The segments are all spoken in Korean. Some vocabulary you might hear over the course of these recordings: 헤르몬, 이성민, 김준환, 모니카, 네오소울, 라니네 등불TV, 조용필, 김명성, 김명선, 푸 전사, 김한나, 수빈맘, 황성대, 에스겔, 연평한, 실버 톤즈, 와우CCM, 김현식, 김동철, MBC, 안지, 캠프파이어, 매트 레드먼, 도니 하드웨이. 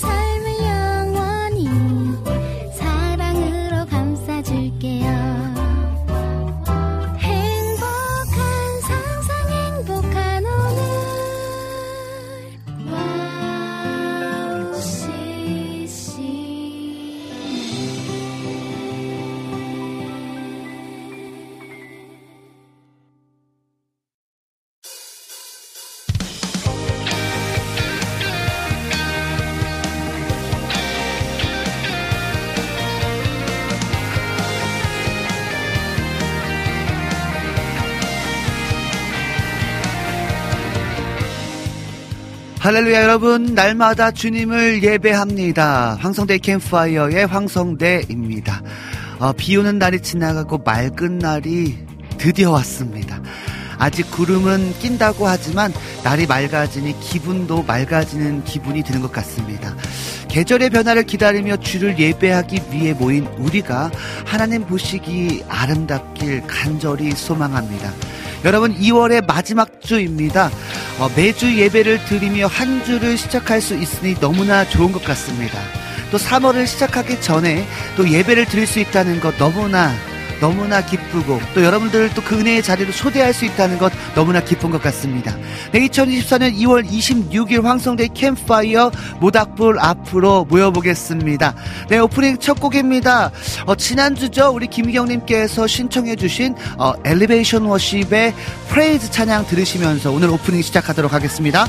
삶을 영원히 사랑으로 감싸줄게요 할렐루야 여러분 날마다 주님을 예배합니다. 황성대 캠프파이어의 황성대입니다. 비오는 날이 지나가고 맑은 날이 드디어 왔습니다. 아직 구름은 낀다고 하지만 날이 맑아지니 기분도 맑아지는 기분이 드는 것 같습니다. 계절의 변화를 기다리며 주를 예배하기 위해 모인 우리가 하나님 보시기 아름답길 간절히 소망합니다. 여러분 2월의 마지막 주입니다. 매주 예배를 드리며 한 주를 시작할 수 있으니 너무나 좋은 것 같습니다. 또 3월을 시작하기 전에 또 예배를 드릴 수 있다는 것 너무나 기쁘고 또 여러분들을 또 그 은혜의 자리로 초대할 수 있다는 것 너무나 기쁜 것 같습니다. 네, 2024년 2월 26일 황성대 캠프파이어 모닥불 앞으로 모여보겠습니다. 네, 오프닝 첫 곡입니다. 지난주죠. 우리 김희경님께서 신청해 주신 엘리베이션 워십의 프레이즈 찬양 들으시면서 오늘 오프닝 시작하도록 하겠습니다.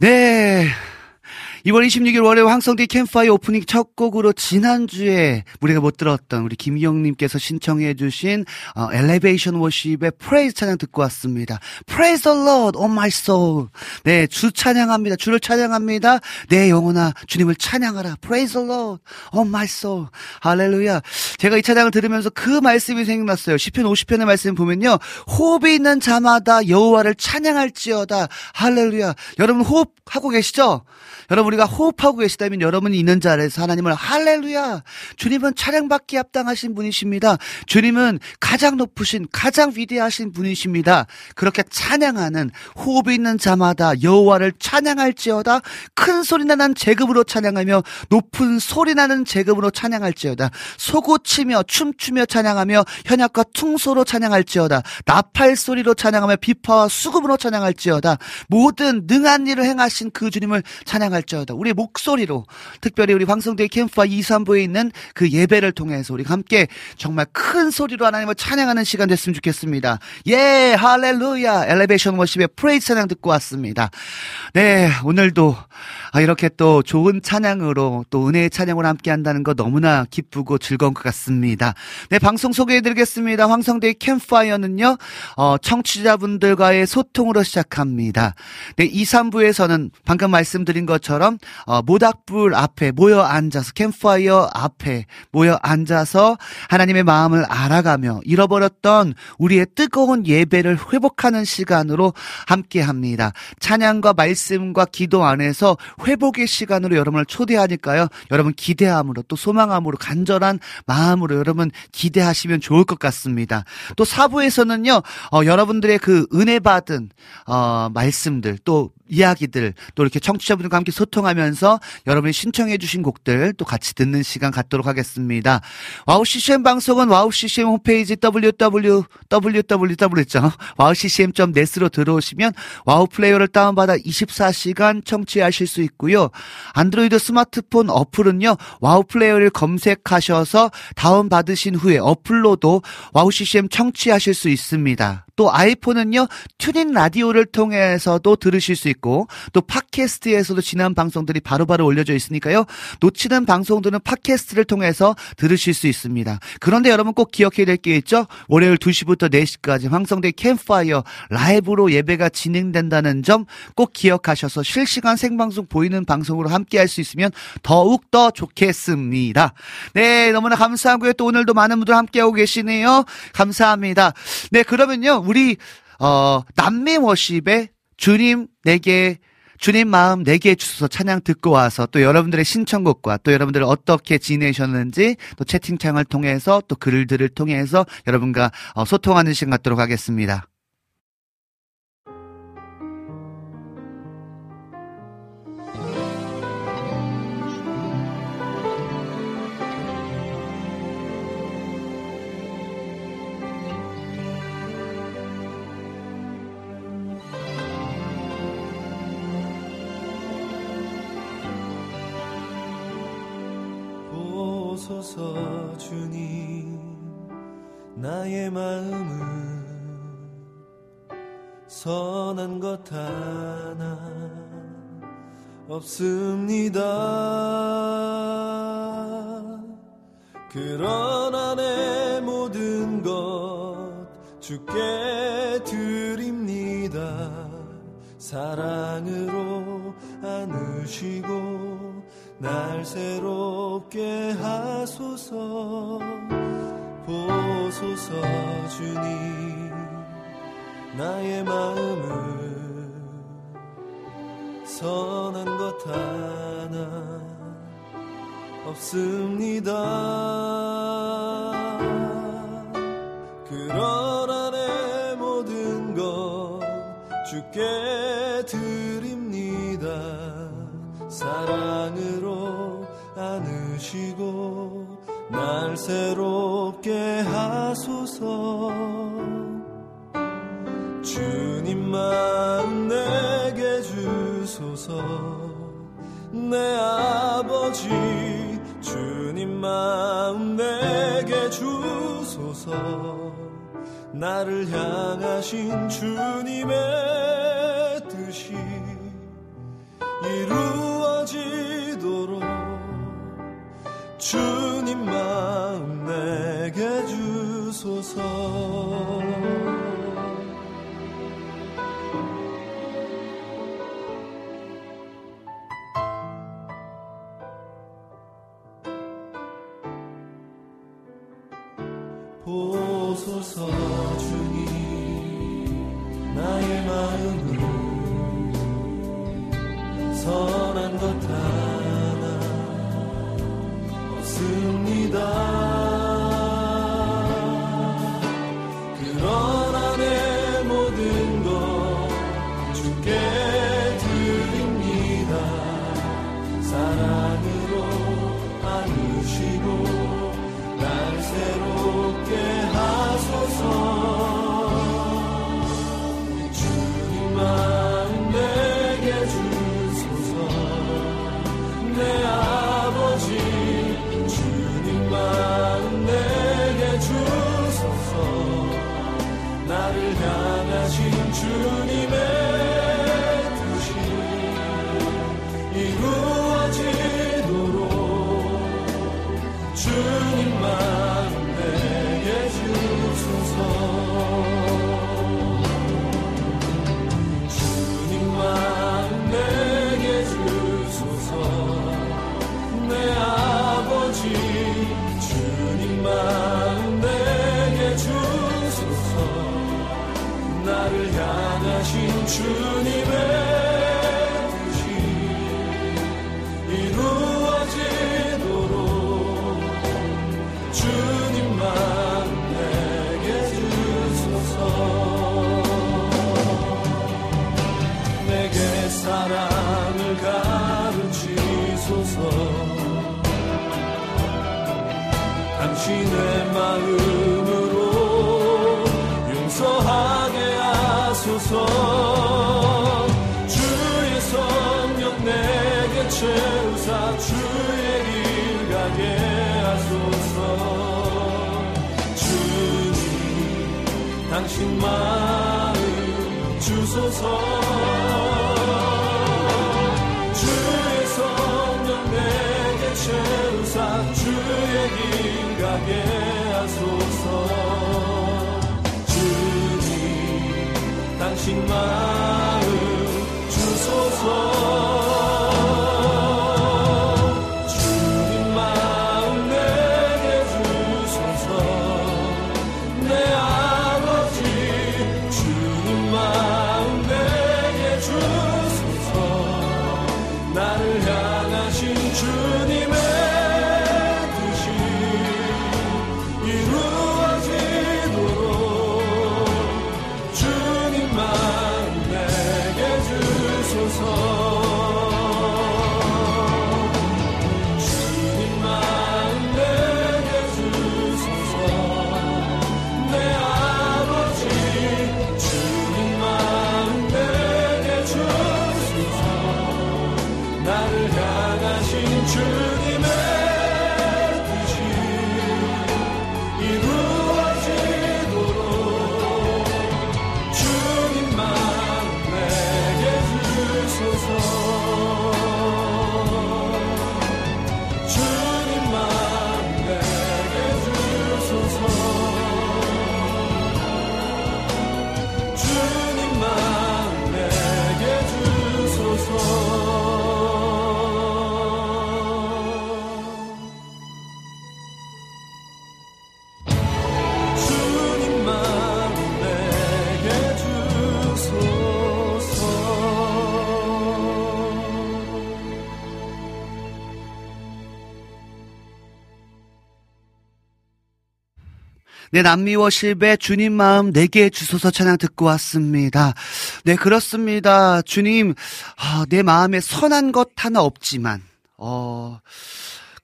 네, 2월 26일 월요일 황성대 캠프파이어 오프닝 첫 곡으로 지난주에 우리가 못 들었던 우리 김희영님께서 신청해 주신 엘리베이션 워십의 프레이즈 찬양 듣고 왔습니다. Praise the Lord, oh my soul. 네, 주 찬양합니다. 주를 찬양합니다. 내 영혼아 주님을 찬양하라. Praise the Lord, oh my soul. 할렐루야. 제가 이 찬양을 들으면서 그 말씀이 생각났어요. 시편 50편의 말씀 보면요, 호흡이 있는 자마다 여호와를 찬양할지어다. 할렐루야. 여러분 호흡하고 계시죠? 여러분, 우리가 호흡하고 계시다면 여러분이 있는 자리에서 하나님을 할렐루야, 주님은 찬양받기 합당하신 분이십니다, 주님은 가장 높으신 가장 위대하신 분이십니다, 그렇게 찬양하는 호흡이 있는 자마다 여호와를 찬양할지어다, 큰 소리나는 제급으로 찬양하며 높은 소리나는 제급으로 찬양할지어다, 소고치며 춤추며 찬양하며 현악과 퉁소로 찬양할지어다, 나팔소리로 찬양하며 비파와 수금으로 찬양할지어다, 모든 능한 일을 행하신 그 주님을 찬양할지어다. 우리의 목소리로, 특별히 우리 황성대 캠프와 2, 3부에 있는 그 예배를 통해서 우리가 함께 정말 큰 소리로 하나님을 찬양하는 시간 됐으면 좋겠습니다. 예, 할렐루야. 엘리베이션 워십의 프레이즈 찬양 듣고 왔습니다. 네, 오늘도 이렇게 또 좋은 찬양으로, 또 은혜의 찬양으로 함께 한다는 거 너무나 기쁘고 즐거운 것 같습니다. 네, 방송 소개해드리겠습니다. 황성대 캠프파이어는요, 청취자분들과의 소통으로 시작합니다. 네, 2, 3부에서는 방금 말씀드린 것처럼 모닥불 앞에 모여 앉아서, 캠프파이어 앞에 모여 앉아서 하나님의 마음을 알아가며 잃어버렸던 우리의 뜨거운 예배를 회복하는 시간으로 함께합니다. 찬양과 말씀과 기도 안에서 회복의 시간으로 여러분을 초대하니까요, 여러분 기대함으로, 또 소망함으로, 간절한 마음으로 여러분 기대하시면 좋을 것 같습니다. 또 4부에서는요, 여러분들의 그 은혜 받은 말씀들, 또 이야기들, 또 이렇게 청취자분들과 함께 소통하면서 여러분이 신청해 주신 곡들 또 같이 듣는 시간 갖도록 하겠습니다. 와우CCM 방송은 와우CCM 홈페이지 www.와우ccm.net으로 들어오시면 와우 플레이어를 다운받아 24시간 청취하실 수 있고요. 안드로이드 스마트폰 어플은요, 와우 플레이어를 검색하셔서 다운받으신 후에 어플로도 와우CCM 청취하실 수 있습니다. 또 아이폰은요, 튜닝 라디오를 통해서도 들으실 수 있고, 또 팟캐스트에서도 지난 방송들이 바로바로 올려져 있으니까요, 놓치는 방송들은 팟캐스트를 통해서 들으실 수 있습니다. 그런데 여러분 꼭 기억해야 될 게 있죠. 월요일 2시부터 4시까지 황성대 캠프파이어 라이브로 예배가 진행된다는 점 꼭 기억하셔서 실시간 생방송 보이는 방송으로 함께할 수 있으면 더욱더 좋겠습니다. 네, 너무나 감사하고요. 또 오늘도 많은 분들 함께하고 계시네요. 감사합니다. 네, 그러면요, 우리 남미 워십의 주님 마음 내게 주소서 찬양 듣고 와서, 또 여러분들의 신청곡과 또 여러분들 어떻게 지내셨는지, 또 채팅창을 통해서, 또 글들을 통해서 여러분과 소통하는 시간 갖도록 하겠습니다. 보소서 주님, 나의 마음은 선한 것 하나 없습니다. 그러나 내 모든 것 주께 드립니다. 사랑으로 안으시고 날 새롭게 하소서. 보소서 주님, 나의 마음을 선한 것 하나 없습니다. 그러나 내 모든 것 주께 드립니다. 사랑으로 안으시고 날 새롭게 하소서. 주님 마음 내게 주소서. 내 아버지 주님 마음 내게 주소서. 나를 향하신 주님의 뜻이 이루어지도록 주님 마음 내게 주소서. 보소서 주님 나의 마음으로 선한 것 하나 없습니다. 당신의 마음으로 용서하게 하소서. 주의 성령 내게 채우사 주의 길 가게 하소서. 주님 당신 마음 주소서. 주의 성령 내게 채우사 주의 길 가게 하소서. 주님 당신 마음 주소서. 주님 마음 내게 주소서. 내 아버지 주님 마음 내게 주소서. 나를 향하신 주님의 네, 남미 워십의 주님 마음 내게 주소서 찬양 듣고 왔습니다. 네, 그렇습니다. 주님, 내 마음에 선한 것 하나 없지만,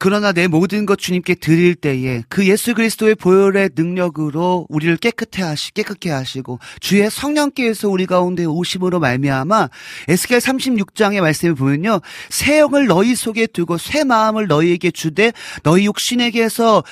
그러나 내 모든 것 주님께 드릴 때에 그 예수 그리스도의 보혈의 능력으로 우리를 깨끗게 하시고 주의 성령께서 우리 가운데 오심으로 말미암아 에스겔 36장의 말씀을 보면요, 새 영을 너희 속에 두고 새 마음을 너희에게 주되 너희 육신에서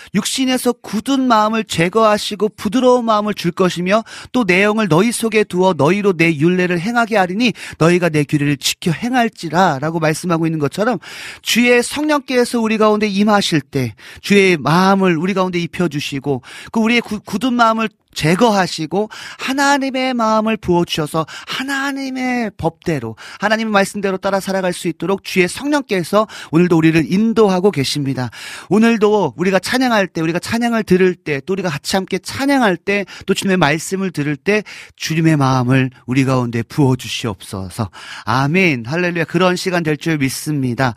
굳은 마음을 제거하시고 부드러운 마음을 줄 것이며 또 내 영을 너희 속에 두어 너희로 내 율례를 행하게 하리니 너희가 내 규례를 지켜 행할지라 라고 말씀하고 있는 것처럼 주의 성령께서 우리 가운데 임하실 때 주의 마음을 우리 가운데 입혀주시고 그 우리의 굳은 마음을 제거하시고 하나님의 마음을 부어주셔서 하나님의 법대로 하나님의 말씀대로 따라 살아갈 수 있도록 주의 성령께서 오늘도 우리를 인도하고 계십니다. 오늘도 우리가 찬양할 때, 우리가 찬양을 들을 때, 또 우리가 같이 함께 찬양할 때, 또 주님의 말씀을 들을 때 주님의 마음을 우리 가운데 부어주시옵소서. 아멘. 할렐루야. 그런 시간 될 줄 믿습니다.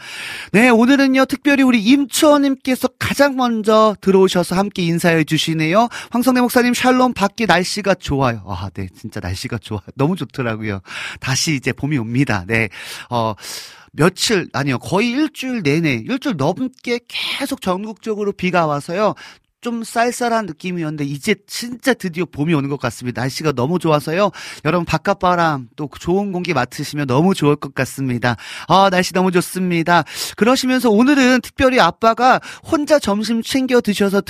네, 오늘은요 특별히 우리 임초원님께서 가장 먼저 들어오셔서 함께 인사해 주시네요. 황성대 목사님 샬롬. 밖에 날씨가 좋아요. 아, 네, 진짜 날씨가 좋아. 너무 좋더라고요. 다시 이제 봄이 옵니다. 네, 며칠 아니요, 거의 일주일 내내, 일주일 넘게 계속 전국적으로 비가 와서요. 좀 쌀쌀한 느낌이었는데 이제 진짜 드디어 봄이 오는 것 같습니다. 날씨가 너무 좋아서요. 여러분 바깥바람 또 좋은 공기 맡으시면 너무 좋을 것 같습니다. 아, 날씨 너무 좋습니다. 그러시면서 오늘은 특별히 아빠가 혼자 점심 챙겨 드셔서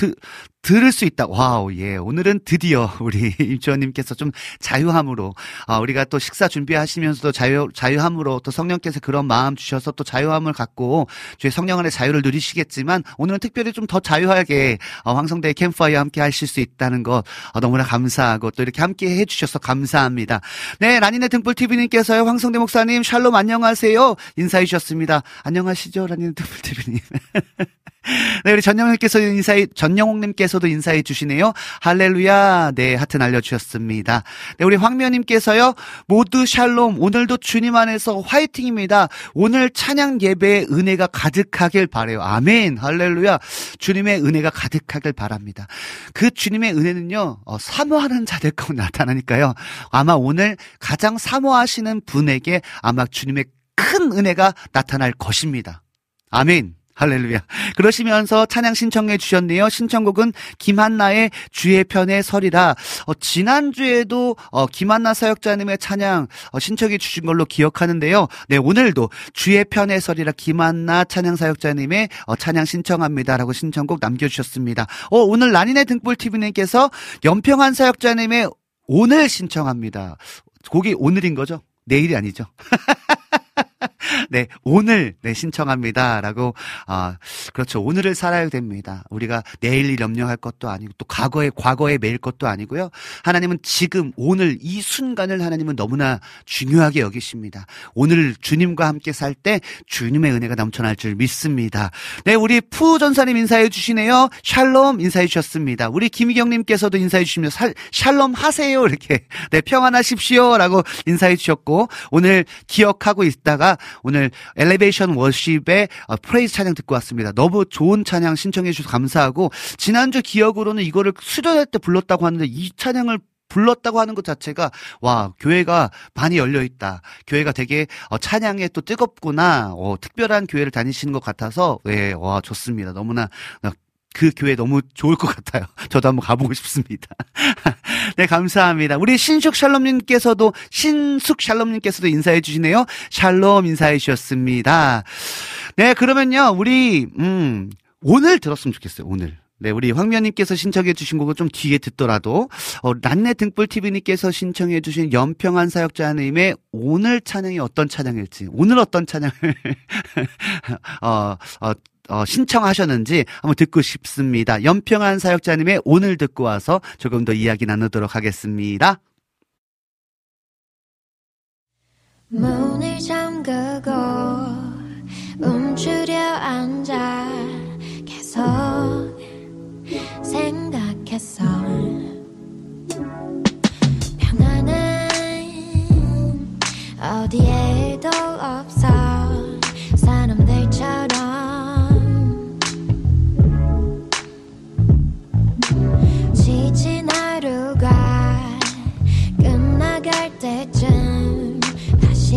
들을 수 있다. 와우, 예. 오늘은 드디어 우리 임주원님께서 좀 자유함으로, 우리가 또 식사 준비하시면서도 자유함으로 또 성령께서 그런 마음 주셔서 또 자유함을 갖고 주의 성령 안에 자유를 누리시겠지만 오늘은 특별히 좀 더 자유하게 황성대의 캠프파이어와 함께 하실 수 있다는 것 너무나 감사하고 또 이렇게 함께 해주셔서 감사합니다. 네, 라니네 등불TV님께서요. 황성대 목사님 샬롬 안녕하세요. 인사해 주셨습니다. 안녕하시죠 라니네 등불TV님. 네, 우리 전영옥님께서도 인사해 주시네요. 할렐루야. 네, 하트 날려주셨습니다. 네, 우리 황미연님께서요. 모두 샬롬. 오늘도 주님 안에서 화이팅입니다. 오늘 찬양 예배의 은혜가 가득하길 바래요. 아멘. 할렐루야. 주님의 은혜가 가득하길 바랍니다. 그 주님의 은혜는요, 사모하는 자들 가운데 나타나니까요. 아마 오늘 가장 사모하시는 분에게 아마 주님의 큰 은혜가 나타날 것입니다. 아멘. 할렐루야. 그러시면서 찬양 신청해 주셨네요. 신청곡은 김한나의 주의 편에 서리라. 지난주에도 김한나 사역자님의 찬양 신청해 주신 걸로 기억하는데요. 네, 오늘도 주의 편에 서리라 김한나 찬양 사역자님의 찬양 신청합니다 라고 신청곡 남겨주셨습니다. 오늘 라니네 등불TV님께서 연평한 사역자님의 오늘 신청합니다. 곡이 오늘인 거죠? 내일이 아니죠? 네, 오늘, 네, 신청합니다. 라고, 그렇죠. 오늘을 살아야 됩니다. 우리가 내일을 염려할 것도 아니고, 또 과거에 매일 것도 아니고요. 하나님은 지금, 오늘, 이 순간을 하나님은 너무나 중요하게 여기십니다. 오늘 주님과 함께 살 때 주님의 은혜가 넘쳐날 줄 믿습니다. 네, 우리 푸 전사님 인사해 주시네요. 샬롬 인사해 주셨습니다. 우리 김희경님께서도 인사해 주시며, 샬롬 하세요. 이렇게, 네, 평안하십시오. 라고 인사해 주셨고, 오늘 기억하고 있다가, 오늘 엘리베이션 워십의 프레이즈 찬양 듣고 왔습니다. 너무 좋은 찬양 신청해 주셔서 감사하고 지난주 기억으로는 이거를 수련할 때 불렀다고 하는데 이 찬양을 불렀다고 하는 것 자체가 와, 교회가 많이 열려있다. 교회가 되게 찬양에 또 뜨겁구나. 특별한 교회를 다니시는 것 같아서 예, 와 좋습니다. 너무나 그 교회 너무 좋을 것 같아요. 저도 한번 가보고 싶습니다. 네, 감사합니다. 우리 신숙 샬롬님께서도 인사해 주시네요. 샬롬 인사해 주셨습니다. 네, 그러면요, 우리, 오늘 들었으면 좋겠어요, 오늘. 네, 우리 황미연님께서 신청해 주신 곡을 좀 뒤에 듣더라도, 란네 등불TV님께서 신청해 주신 연평한 사역자님의 오늘 찬양이 어떤 찬양일지, 오늘 어떤 찬양을, 신청하셨는지 한번 듣고 싶습니다. 연평한 사역자님의 오늘 듣고 와서 조금 더 이야기 나누도록 하겠습니다. 문을 잠그고 움츠려 앉아 계속 생각했어. 평안은 어디에도 없어. 사람들처럼 지친 하루가 끝나갈 때쯤 다시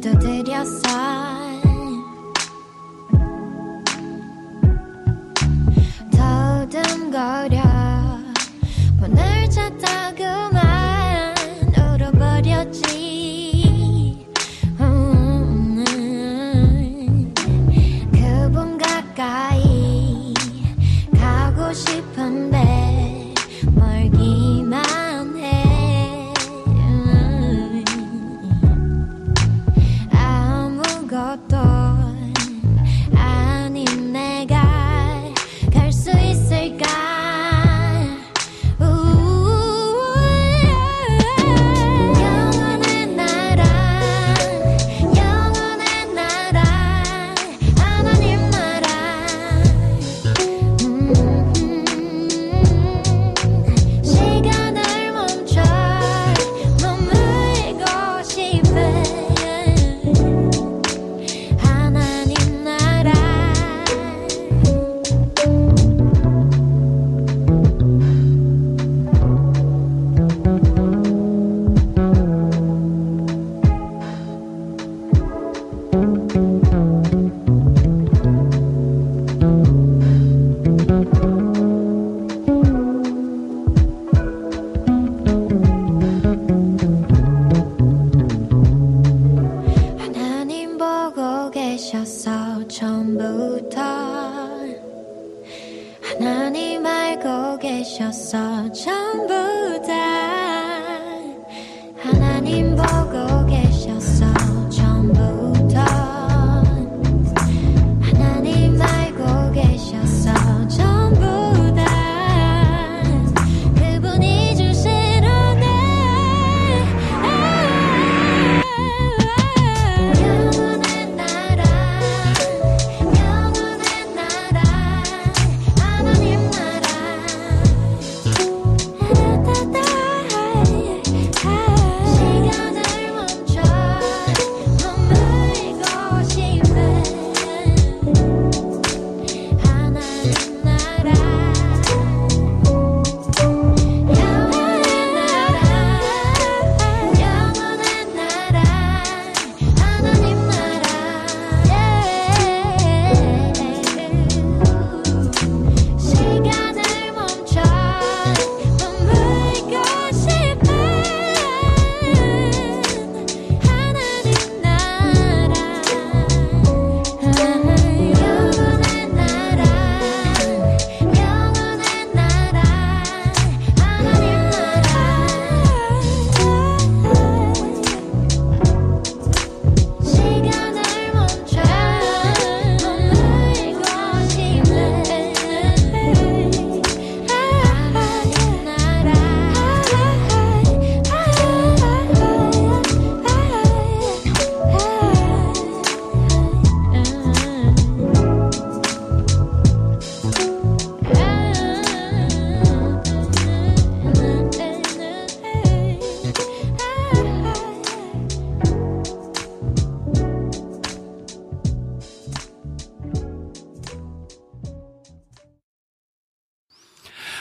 기도드렸어. 더듬거려 문을 찾다 그만 울어버렸지. 그분 가까이 가고 싶은데 멀기만.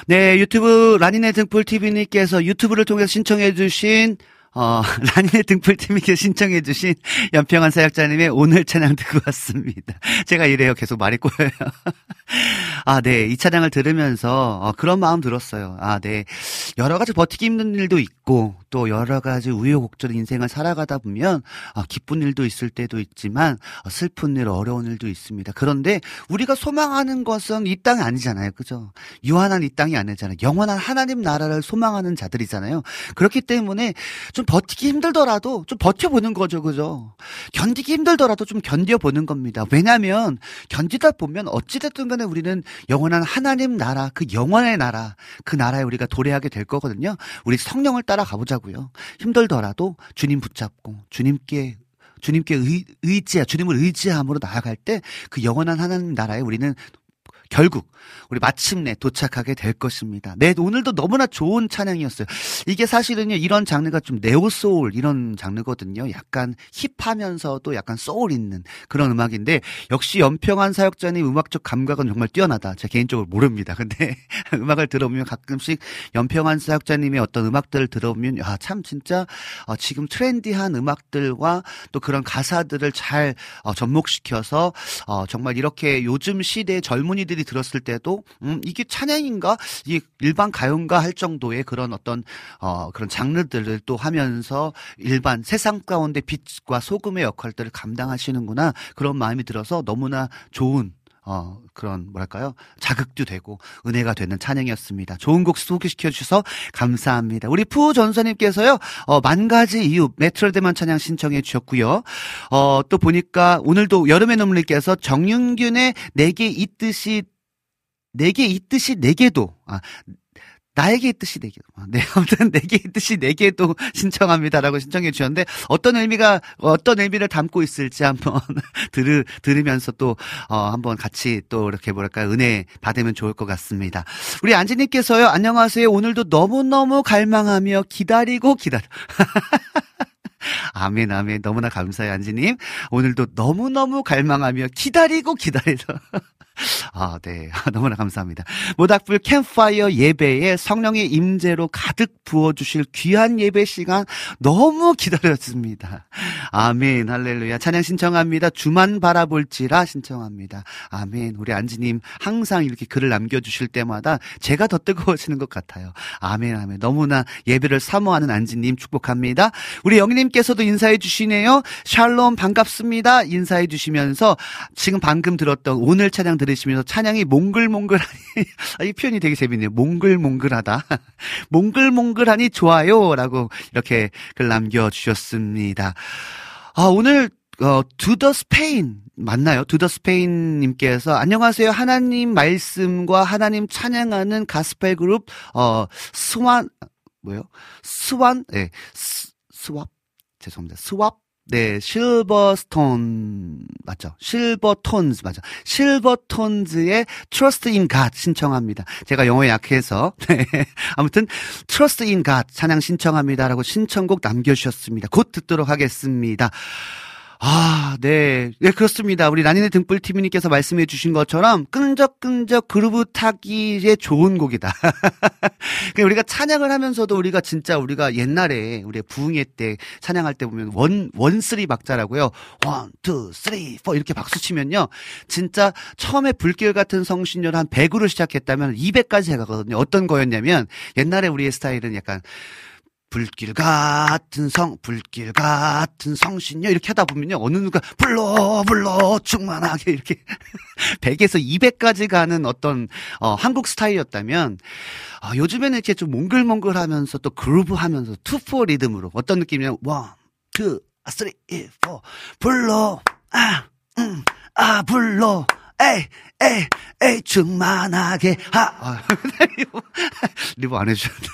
네, 유튜브 라니네 등불TV님께서 유튜브를 통해서 신청해주신 라니네 등불TV님께서 신청해주신 연평한 사역자님의 오늘 찬양 듣고 왔습니다. 제가 이래요. 계속 말이 꼬여요. 아, 네. 이 찬양을 들으면서 그런 마음 들었어요. 아, 네. 여러 가지 버티기 힘든 일도 있고 또 여러 가지 우여곡절 인생을 살아가다 보면 기쁜 일도 있을 때도 있지만 슬픈 일, 어려운 일도 있습니다. 그런데 우리가 소망하는 것은 이 땅이 아니잖아요. 그죠? 유한한 이 땅이 아니잖아요. 영원한 하나님 나라를 소망하는 자들이잖아요. 그렇기 때문에 좀 버티기 힘들더라도 좀 버텨보는 거죠. 그죠? 견디기 힘들더라도 좀 견뎌보는 겁니다. 왜냐하면 견디다 보면 어찌됐든 간에 우리는 영원한 하나님 나라, 그 영원의 나라, 그 나라에 우리가 도래하게 될 거거든요. 우리 성령을 따라 가보자고요. 힘들더라도 주님 붙잡고 주님께 의지함으로 나아갈 때 그 영원한 하나님 나라에 우리는 결국 우리 마침내 도착하게 될 것입니다. 네, 오늘도 너무나 좋은 찬양이었어요. 이게 사실은요, 이런 장르가 좀 네오소울 이런 장르거든요. 약간 힙하면서도 약간 소울 있는 그런 음악인데, 역시 연평한 사역자님 음악적 감각은 정말 뛰어나다. 제가 개인적으로 모릅니다. 근데 음악을 들어보면 가끔씩 연평한 사역자님의 어떤 음악들을 들어보면 아, 참 진짜 지금 트렌디한 음악들과 또 그런 가사들을 잘 접목시켜서 정말 이렇게 요즘 시대의 젊은이들이 들었을 때도 이게 찬양인가? 이게 일반 가요인가? 할 정도의 그런 어떤 그런 장르들을 또 하면서 일반 세상 가운데 빛과 소금의 역할들을 감당하시는구나, 그런 마음이 들어서 너무나 좋은 그런 뭐랄까요, 자극도 되고 은혜가 되는 찬양이었습니다. 좋은 곡 소개시켜 주셔서 감사합니다. 우리 푸 전사님께서요, 만가지 이유 메트로데만 찬양 신청해 주셨고요. 또 보니까 오늘도 여름의 눈물님께서 정윤균의 내게 있듯이 내게도, 나에게 있듯이 내게도, 네, 아무튼 내게 있듯이 내게도 신청합니다라고 신청해 주셨는데, 어떤 의미를 담고 있을지 한번 들으면서 또 한번 같이 또 이렇게 뭐랄까 은혜 받으면 좋을 것 같습니다. 우리 안지님께서요, 안녕하세요. 오늘도 너무너무 갈망하며 기다려. 아멘, 아멘. 너무나 감사해요, 안지님. 오늘도 너무너무 갈망하며 기다려. 아, 네. 너무나 감사합니다. 모닥불 캠파이어 예배에 성령의 임재로 가득 부어주실 귀한 예배 시간 너무 기다렸습니다. 아멘, 할렐루야. 찬양 신청합니다. 주만 바라볼지라 신청합니다. 아멘. 우리 안지님 항상 이렇게 글을 남겨주실 때마다 제가 더 뜨거워지는 것 같아요. 아멘, 아멘. 너무나 예배를 사모하는 안지님 축복합니다. 우리 영희님께서도 인사해 주시네요. 샬롬, 반갑습니다. 인사해 주시면서 지금 방금 들었던 오늘 찬양 들으시면서 찬양이 몽글몽글하니, 이 표현이 되게 재밌네요. 몽글몽글하다. 몽글몽글하니 좋아요. 라고 이렇게 글 남겨주셨습니다. 아, 오늘, 두더 스페인. 맞나요? 두더스페인님께서 안녕하세요. 하나님 말씀과 하나님 찬양하는 가스펠 그룹, 스왑. 네, 실버 톤즈 맞죠? 실버 톤즈의 Trust in God 신청합니다. 제가 영어에 약해서. 네. 아무튼 Trust in God 찬양 신청합니다라고 신청곡 남겨주셨습니다. 곧 듣도록 하겠습니다. 아, 네. 네, 그렇습니다. 우리 라니네 등불TV님께서 말씀해 주신 것처럼 끈적끈적 그루브 타기에 좋은 곡이다. 우리가 찬양을 하면서도 우리가 진짜 우리가 옛날에 우리 부흥회 때 찬양할 때 보면 원쓰리 박자라고요. 1, 2, 3, 4 이렇게 박수 치면요. 진짜 처음에 불길 같은 성신여를 한 100으로 시작했다면 200까지 해가거든요. 어떤 거였냐면 옛날에 우리의 스타일은 약간 불길 같은 성신여 이렇게 하다 보면요, 어느 누가 불러 충만하게 이렇게 100에서 200까지 가는 어떤 한국 스타일이었다면, 요즘에는 이렇게 좀 몽글몽글하면서 또 그루브하면서 2-4 리듬으로 어떤 느낌이냐, 1, 2, 3, 4 불러, 불러, 에이, 충만하게, 리버 안 해주셨네.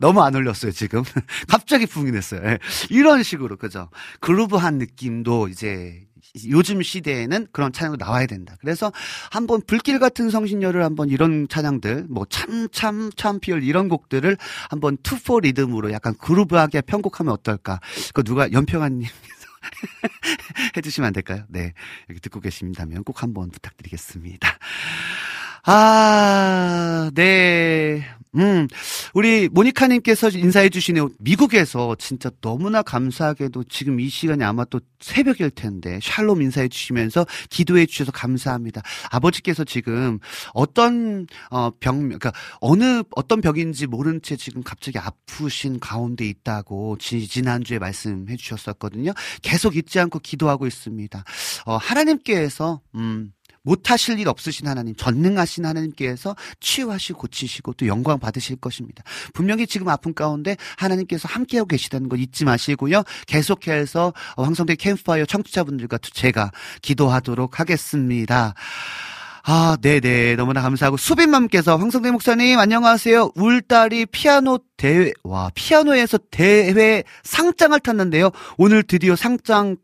너무 안 올렸어요, 지금. 갑자기 붕이 됐어요. 예. 이런 식으로, 그죠? 그루브한 느낌도 이제, 요즘 시대에는 그런 찬양도 나와야 된다. 그래서 한번 불길 같은 성신여를 한번 이런 찬양들, 뭐 참피얼 이런 곡들을 한번 2-4 리듬으로 약간 그루브하게 편곡하면 어떨까? 그거 누가, 연평한님. 해주시면 안 될까요? 네, 여기 듣고 계신다면 꼭 한번 부탁드리겠습니다. 아, 네. 우리 모니카님께서 인사해 주시네요. 미국에서 진짜 너무나 감사하게도 지금 이 시간이 아마 또 새벽일 텐데 샬롬 인사해 주시면서 기도해 주셔서 감사합니다. 아버지께서 지금 어떤 그러니까 어떤 병인지 모른 채 지금 갑자기 아프신 가운데 있다고 지난주에 말씀해 주셨었거든요. 계속 잊지 않고 기도하고 있습니다. 하나님께서 못하실 일 없으신 하나님, 전능하신 하나님께서 치유하시고 고치시고 또 영광 받으실 것입니다. 분명히 지금 아픔 가운데 하나님께서 함께하고 계시다는 걸 잊지 마시고요. 계속해서 황성대 캠프파이어 청취자분들과 제가 기도하도록 하겠습니다. 아, 네네. 너무나 감사하고. 수빈맘께서 황성대 목사님 안녕하세요. 울딸이 피아노에서 대회 상장을 탔는데요. 오늘 드디어 상장과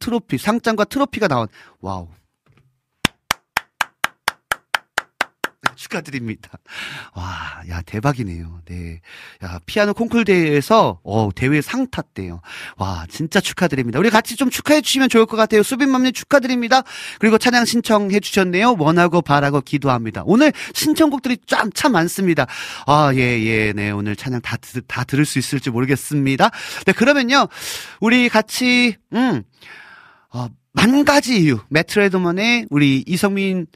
트로피가 나온, 와우. 축하드립니다. 와, 야, 대박이네요. 네. 야, 피아노 콩쿨 대회에서, 대회 상 탔대요. 와, 진짜 축하드립니다. 우리 같이 좀 축하해주시면 좋을 것 같아요. 수빈맘님 축하드립니다. 그리고 찬양 신청해주셨네요. 원하고 바라고 기도합니다. 오늘 신청곡들이 참 많습니다. 아, 예, 네. 오늘 찬양 다 들을 수 있을지 모르겠습니다. 네, 그러면요. 우리 같이, 만 가지 이유. 매트 레드먼의 우리 이성민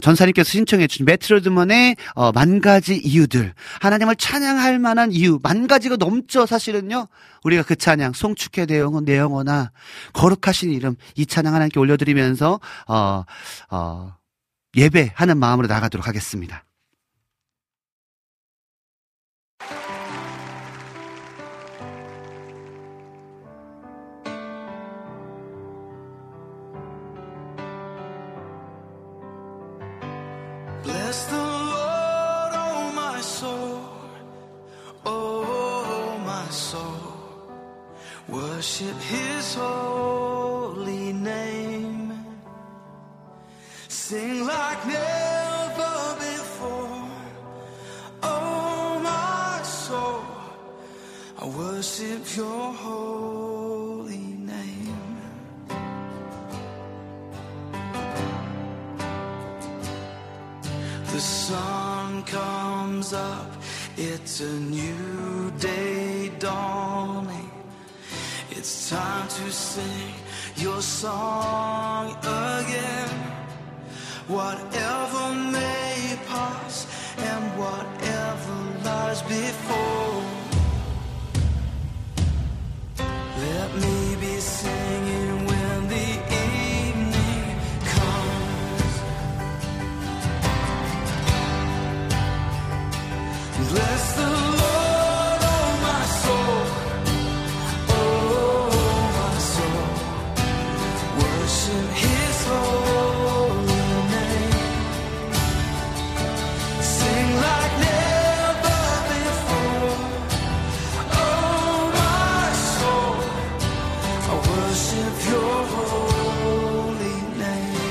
전사님께서 신청해 주신 매트 레드먼의 만 가지 이유들. 하나님을 찬양할 만한 이유. 만 가지가 넘죠, 사실은요. 우리가 그 찬양, 송축해 내 영혼, 내 영혼아. 거룩하신 이름. 이 찬양 하나님께 올려드리면서, 예배하는 마음으로 나가도록 하겠습니다. Bless the Lord, oh my soul, oh my soul. Worship His holy name. Sing like never before, oh my soul. I worship Your holy name. The sun comes up, it's a new day dawning. It's time to sing your song again. Whatever may pass and whatever lies before, let me be singing when the evening comes. Bless the Lord, oh my soul, oh my soul. Worship His holy name. Sing like never before, oh my soul. I worship Your holy name.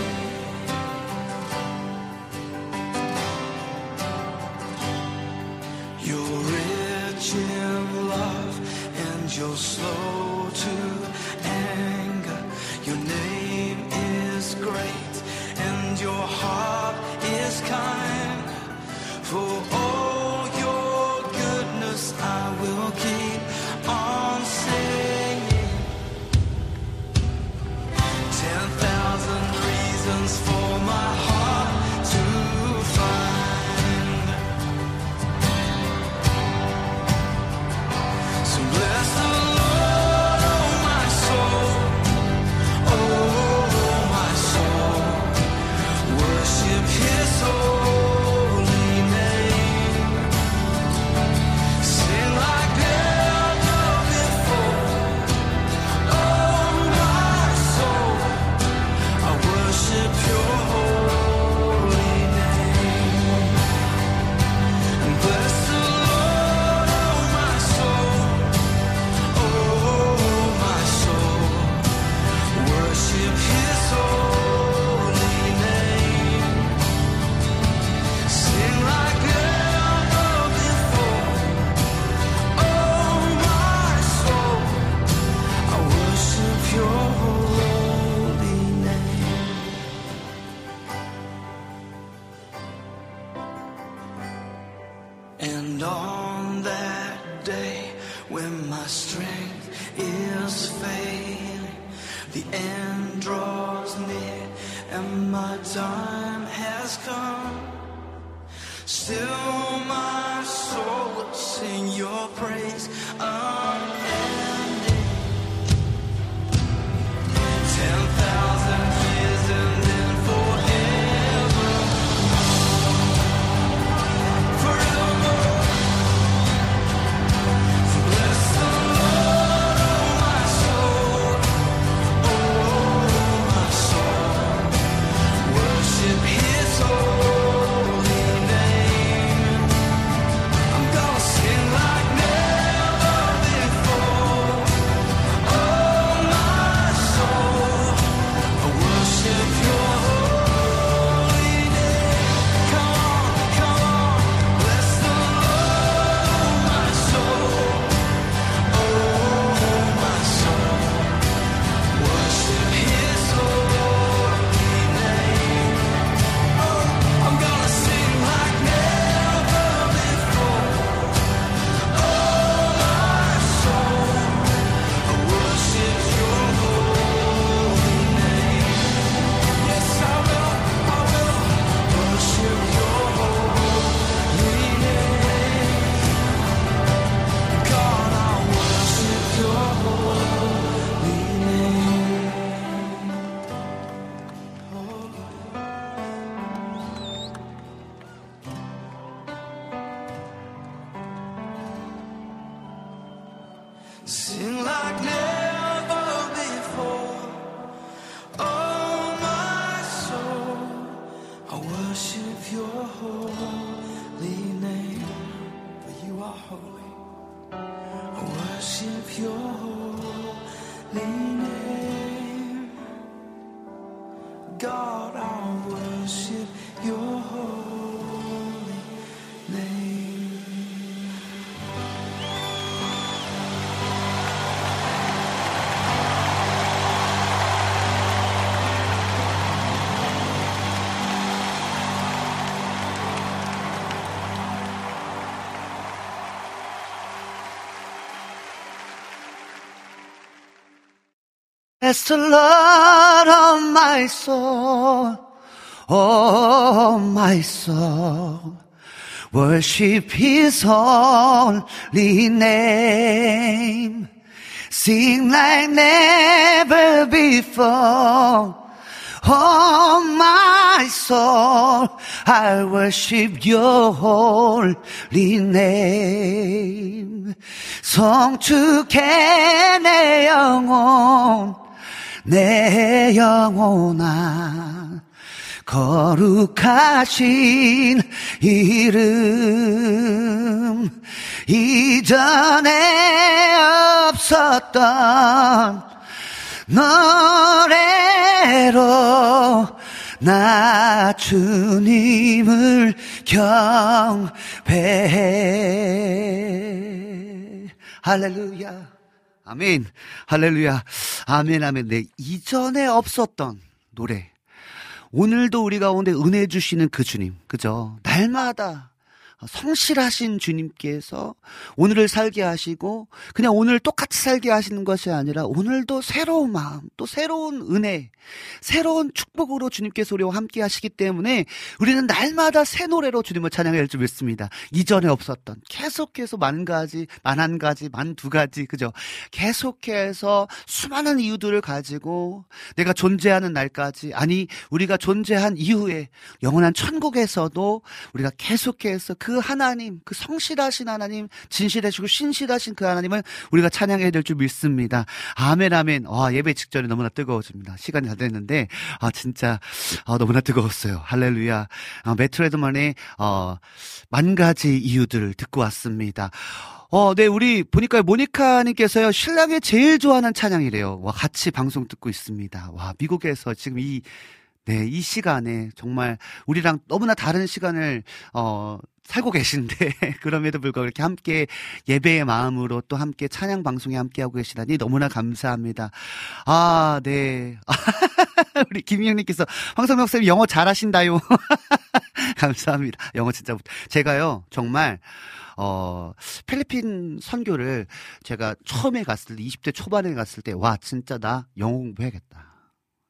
You're rich in love and You're slow to anger. Your name is great and Your heart is kind. For all Your goodness I will keep on singing. 10,000 reasons for my heart to find. So bless the Lord, oh my soul, oh my soul. Worship His holy name. Sing like never before, oh my soul. I worship Your holy name. Bless the Lord, oh my soul, oh my soul. Worship His holy name. Sing like never before, oh my soul. I worship Your holy name. And on that day when my strength is failing, the end draws near and my time has come. Still my soul will sing Your praise unending. 10,000 years and then forever, forevermore. So bless the Lord, oh my soul, oh my soul. Worship His holy name. I'm gonna sing like never before. It's the Lord of my soul, oh my soul, worship His holy name, sing like never before, oh my soul, I worship your holy name, 성축해 내 영혼, 내 영혼아 거룩하신 이름 이전에 없었던 노래로 나 주님을 경배해. 할렐루야, 아멘. 할렐루야, 아멘, 아멘. 네, 이전에 없었던 노래. 오늘도 우리 가운데 은혜 주시는 그 주님, 그죠? 날마다 성실하신 주님께서 오늘을 살게 하시고, 그냥 오늘 똑같이 살게 하시는 것이 아니라 오늘도 새로운 마음, 또 새로운 은혜, 새로운 축복으로 주님께서 우리와 함께 하시기 때문에 우리는 날마다 새 노래로 주님을 찬양해야 할 줄 믿습니다. 이전에 없었던, 계속해서 만 가지, 만한 가지, 만 두 가지, 그죠? 계속해서 수많은 이유들을 가지고 내가 존재하는 날까지, 아니 우리가 존재한 이후에 영원한 천국에서도 우리가 계속해서 그 하나님, 그 성실하신 하나님, 진실하시고 신실하신 그 하나님을 우리가 찬양해야 될 줄 믿습니다. 아멘, 아멘. 와, 예배 직전에 너무나 뜨거워집니다. 시간이 다 됐는데, 아, 진짜, 너무나 뜨거웠어요. 할렐루야. 메트로에드만의, 만 가지 이유들을 듣고 왔습니다. 네, 우리 보니까 모니카님께서요, 신랑이 제일 좋아하는 찬양이래요. 와, 같이 방송 듣고 있습니다. 와, 미국에서 지금 이 시간에 정말 우리랑 너무나 다른 시간을, 살고 계신데, 그럼에도 불구하고 이렇게 함께 예배의 마음으로 또 함께 찬양 방송에 함께하고 계시다니 너무나 감사합니다. 아, 네. 우리 김희영님께서 황성명 목사님 영어 잘하신다요. 감사합니다. 영어 진짜 못. 제가요, 정말, 필리핀 선교를 제가 처음에 갔을 때, 20대 초반에 갔을 때, 와, 진짜 나 영어 공부해야겠다.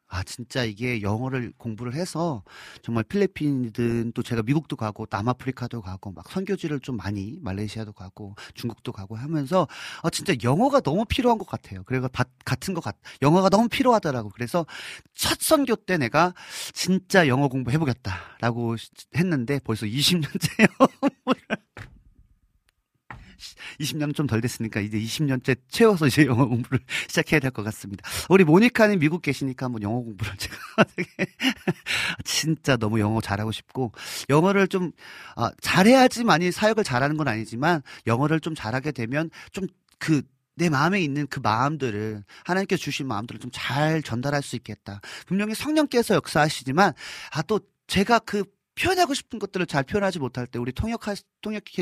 아, 진짜 이게 영어를 공부를 해서 정말 필리핀이든 또 제가 미국도 가고 남아프리카도 가고 막 선교지를 좀 많이 말레이시아도 가고 중국도 가고 하면서 진짜 영어가 너무 필요한 것 같아요. 그래서 영어가 너무 필요하더라고. 그래서 첫 선교 때 내가 진짜 영어 공부 해보겠다라고 했는데 벌써 20년째요. 20년 좀 덜 됐으니까 이제 20년째 채워서 이제 영어 공부를 시작해야 될 것 같습니다. 우리 모니카님 미국 계시니까 한번 영어 공부를 제가 진짜 너무 영어 잘하고 싶고, 영어를 좀 잘해야지만이 사역을 잘하는 건 아니지만 영어를 좀 잘하게 되면 좀 내 마음에 있는 그 마음들을, 하나님께서 주신 마음들을 좀 잘 전달할 수 있겠다. 분명히 성령께서 역사하시지만 또 제가 표현하고 싶은 것들을 잘 표현하지 못할 때 우리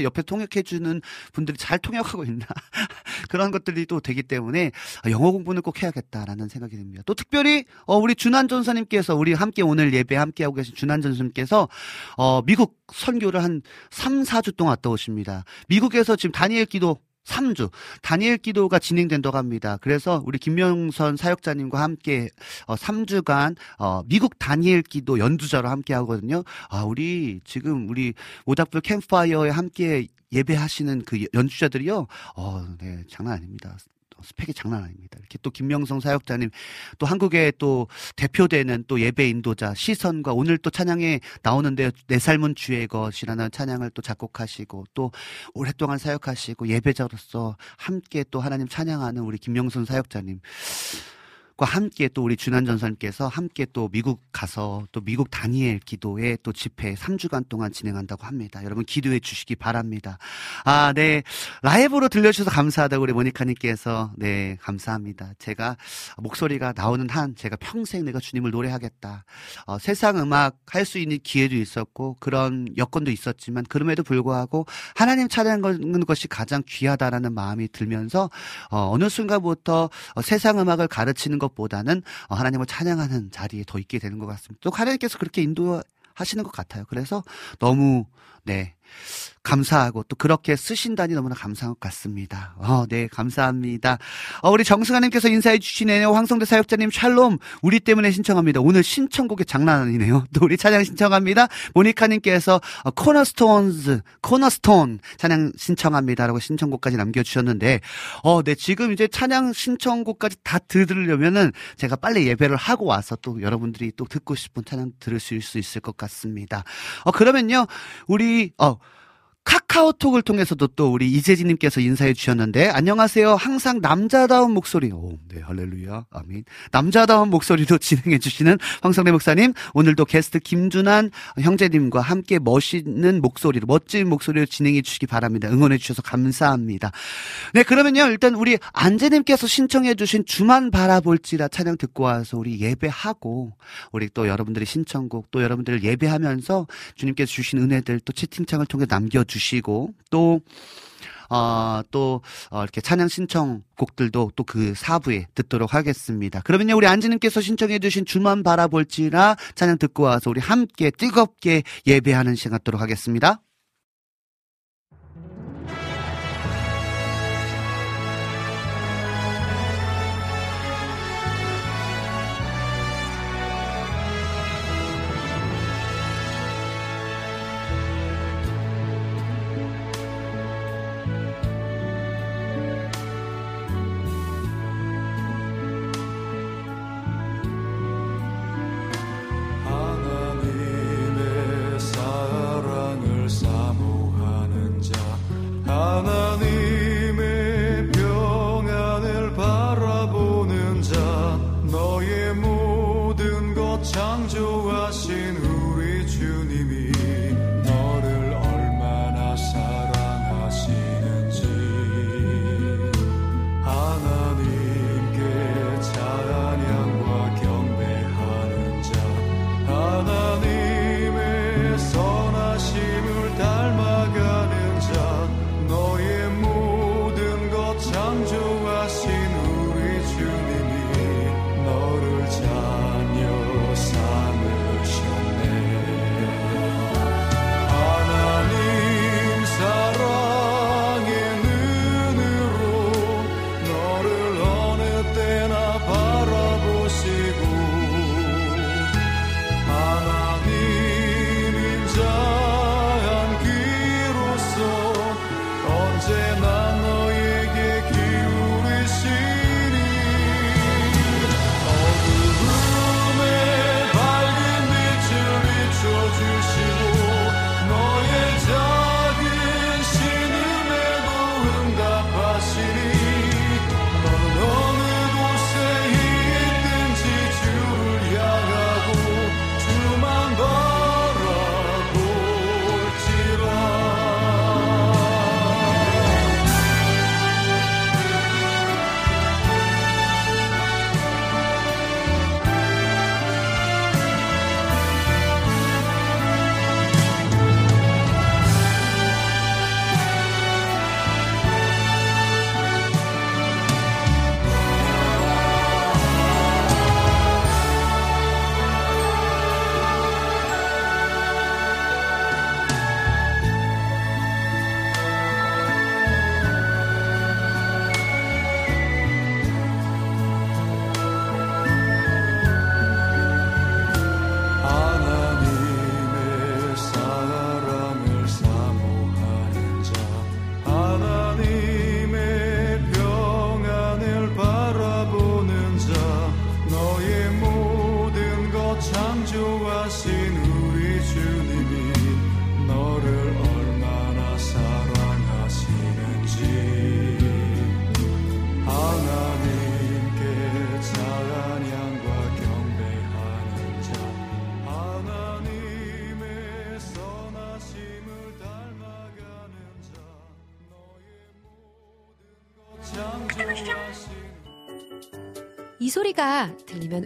옆에 통역해주는 분들이 잘 통역하고 있나. 그런 것들이 또 되기 때문에 영어 공부는 꼭 해야겠다라는 생각이 듭니다. 또 특별히 우리 준환 전사님께서, 우리 함께 오늘 예배 함께하고 계신 준환 전사님께서 미국 선교를 한 3-4주 동안 왔다 오십니다. 미국에서 지금 다니엘 기도 3주, 다니엘 기도가 진행된다고 합니다. 그래서 우리 김명선 사역자님과 함께 3주간 미국 다니엘 기도 연두자로 함께 하거든요. 우리 지금 우리 모닥불 캠프파이어에 함께 예배하시는 그 연주자들이요. 네, 장난 아닙니다. 스펙이 장난 아닙니다. 이렇게 또 김명성 사역자님, 또 한국의 또 대표되는 또 예배 인도자 시선과, 오늘 또 찬양에 나오는데 내 삶은 주의 것이라는 찬양을 또 작곡하시고 또 오랫동안 사역하시고 예배자로서 함께 또 하나님 찬양하는 우리 김명성 사역자님 과 함께 또 우리 준환 전사님께서 함께 또 미국 가서 또 미국 다니엘 기도회 또 집회 3주간 동안 진행한다고 합니다. 여러분 기도해 주시기 바랍니다. 네. 라이브로 들려주셔서 감사하다고 우리 모니카님께서. 네, 감사합니다. 제가 목소리가 나오는 한 제가 평생 내가 주님을 노래하겠다. 세상 음악 할 수 있는 기회도 있었고 그런 여건도 있었지만 그럼에도 불구하고 하나님 찾아낸 것이 가장 귀하다라는 마음이 들면서 어느 순간부터 세상 음악을 가르치는 것보다는 하나님을 찬양하는 자리에 더 있게 되는 것 같습니다. 또 하나님께서 그렇게 인도하시는 것 같아요. 그래서 너무, 네, 감사하고 또 그렇게 쓰신다니 너무나 감사한 것 같습니다. 네, 감사합니다. 우리 정승아님께서 인사해 주시네요. 황성대 사역자님 샬롬, 우리 때문에 신청합니다. 오늘 신청곡이 장난 아니네요. 또 우리 찬양 신청합니다. 모니카님께서 코너스톤 찬양 신청합니다라고 신청곡까지 남겨주셨는데, 네, 지금 이제 찬양 신청곡까지 다 들으려면은 제가 빨리 예배를 하고 와서 또 여러분들이 또 듣고 싶은 찬양 들으실 수 있을 것 같습니다. 그러면요, 우리 카카오톡을 통해서도 또 우리 이재진님께서 인사해 주셨는데, 안녕하세요. 항상 남자다운 목소리, 네, 할렐루야, 아멘. 남자다운 목소리로 진행해 주시는 황성대 목사님, 오늘도 게스트 김준환 형제님과 함께 멋진 목소리로 진행해 주시기 바랍니다. 응원해 주셔서 감사합니다. 네, 그러면요, 일단 우리 안재님께서 신청해 주신 주만 바라볼지라 찬양 듣고 와서 우리 예배하고, 우리 또 여러분들의 신청곡, 또 여러분들을 예배하면서 주님께서 주신 은혜들 또 채팅창을 통해 남겨주시고 주시고 또 이렇게 찬양 신청곡들도 또 그 4부에 듣도록 하겠습니다. 그러면요, 우리 안지님께서 신청해주신 주만 바라볼지라 찬양 듣고 와서 우리 함께 뜨겁게 예배하는 시간 갖도록 하겠습니다. 하나님의 평안을 바라보는 자, 너의 모든 것 창조하신 우리 주님이 너를 얼마나 사랑하시는지 하나님께 찬양과 경배하는 자, 하나님의 선하심을 닮아가는 너의 모든 것 창조하신 우리 주님이 너를 자녀 삼으셨네. 하나님 사랑의 눈으로 너를 어느 때나 바라보시고 하나님 인자 언제나 너에게 기울이시니 어둠에 밝은 빛을 비춰주시고 너의 작은 신음에도 응답하시니 너는 어느 곳에 있든지 주를 향하고 주만 바라볼지라. 이 소리가 들리면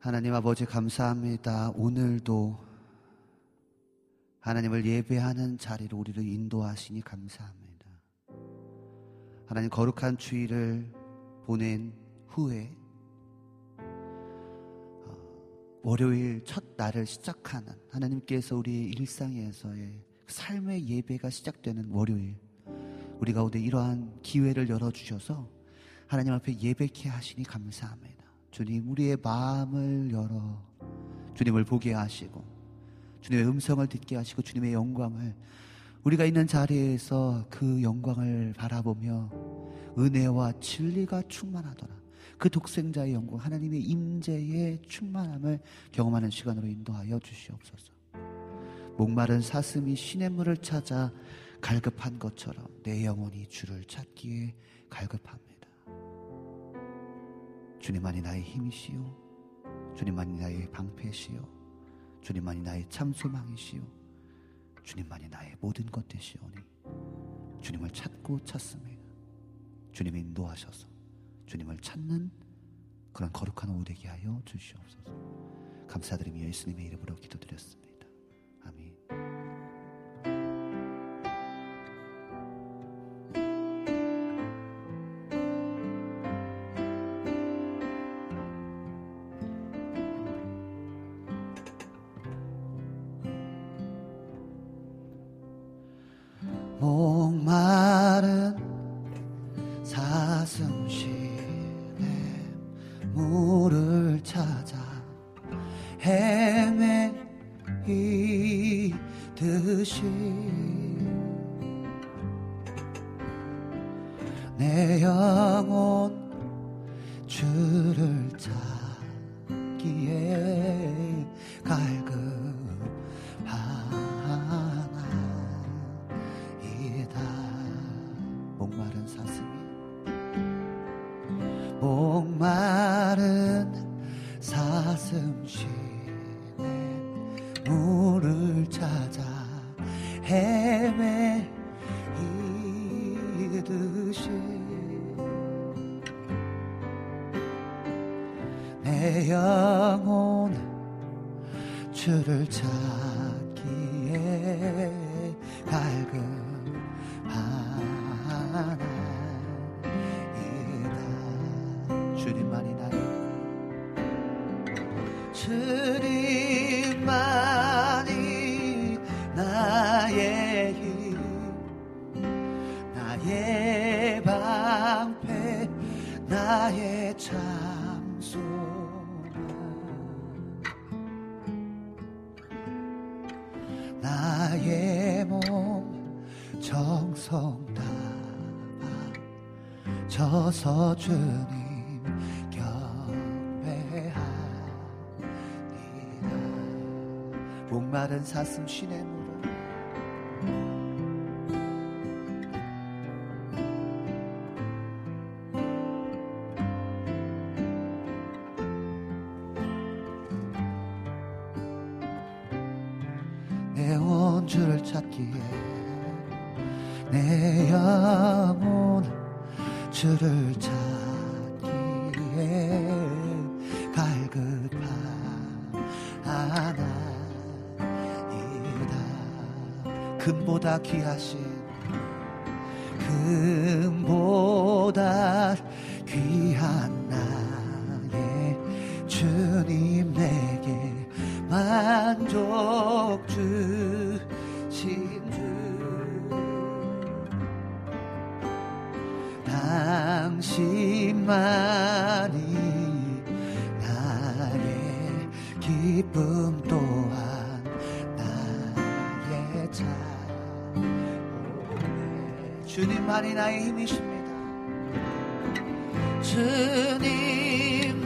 하나님 아버지 감사합니다. 오늘도 하나님을 예배하는 자리로 우리를 인도하시니 감사합니다. 하나님 거룩한 주일을 보낸 후에 월요일 첫 날을 시작하는 하나님께서 우리의 일상에서의 삶의 예배가 시작되는 월요일 우리 가운데 이러한 기회를 열어주셔서 하나님 앞에 예배케 하시니 감사합니다. 주님 우리의 마음을 열어 주님을 보게 하시고 주님의 음성을 듣게 하시고 주님의 영광을 우리가 있는 자리에서 그 영광을 바라보며 은혜와 진리가 충만하더라 그 독생자의 영광 하나님의 임재의 충만함을 경험하는 시간으로 인도하여 주시옵소서. 목마른 사슴이 시냇물을 찾아 갈급한 것처럼 내 영혼이 주를 찾기에 갈급합니다. 주님만이 나의 힘이시오. 주님만이 나의 방패시오. 주님만이 나의 참 소망이시오. 주님만이 나의 모든 것 되시오니 주님을 찾고 찾습니다. 주님 인도하셔서 주님을 찾는 그런 거룩한 오후 되게 하여 주시옵소서. 감사드리며 예수님의 이름으로 기도드렸습니다. 주님 경배하리라. 목마른 사슴 시냇물로 내 원주를 찾기에 내 영혼 주를 찾기에 공급하나이다. 금보다 귀하신 금보다 귀한 나의 주님 내게 만족 주신 주 당신만이 나의 기쁨 또한 나의 자원의 주님만이 나의 힘이십니다. 주님만이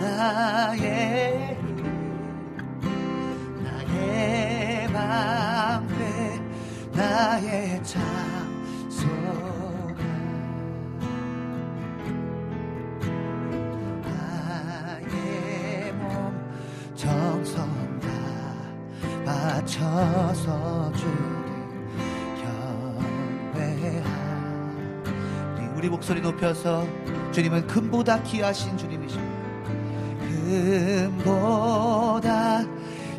나의 힘, 나의 방패, 나의 창소. 정성다 맞춰서 주님 경배하리. 우리 목소리 높여서 주님은 금보다 귀하신 주님이십니다. 금보다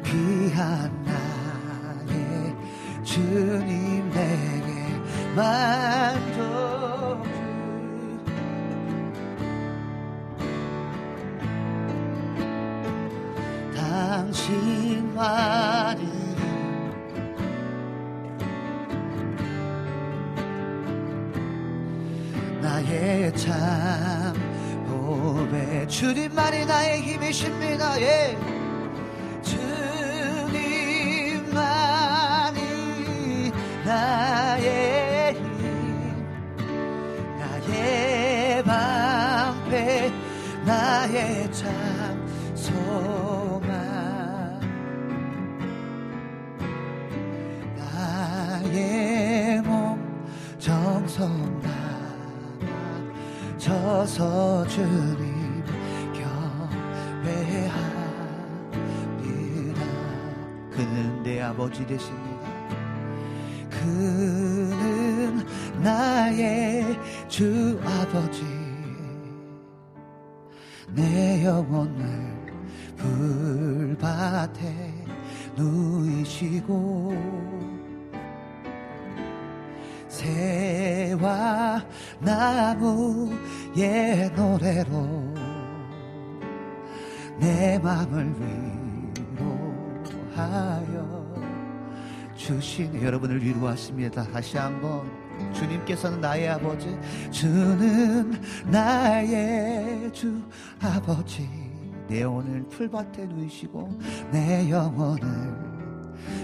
귀한 나의 주님 내게 만족 당신만이 나의 참 보배. 주님만이 나의 힘이십니다. 예. 주님만이 나의 힘, 나의 방패, 나의 참 소망. 나의 몸 정성 담아 쳐서 주님 경배합니다. 그는 내 아버지 되십니다. 그는 나의 주 아버지. 내 영혼을 불밭에 누이시고 새와 나무의 노래로 내 맘을 위로하여 주신 여러분을 위로하십니다. 다시 한번 주님께서는 나의 아버지, 주는 나의 주 아버지. 내 영혼을 풀밭에 누이시고 내 영혼을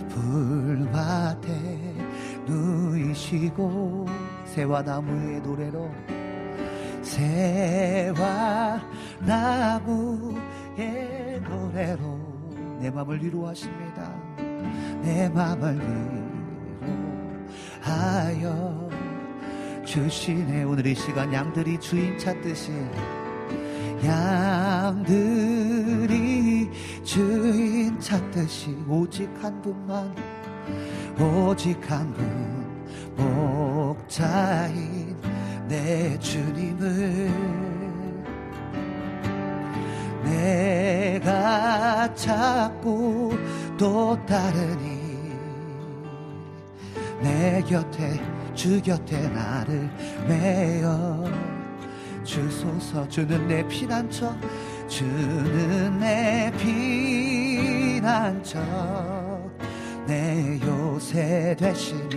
풀밭에 누이시고 새와 나무의 노래로 새와 나무의 노래로 내 맘을 위로하십니다. 내 맘을 위로하여 주시네. 오늘 이 시간 양들이 주인 찾듯이 양들이 주인 찾듯이 오직 한 분만, 오직 한 분 목자인 내 주님을 내가 찾고 또 따르니 내 곁에 주 곁에 나를 메어 주소서. 주는 내 피난처, 주는 내 피난처, 내 요새 되시니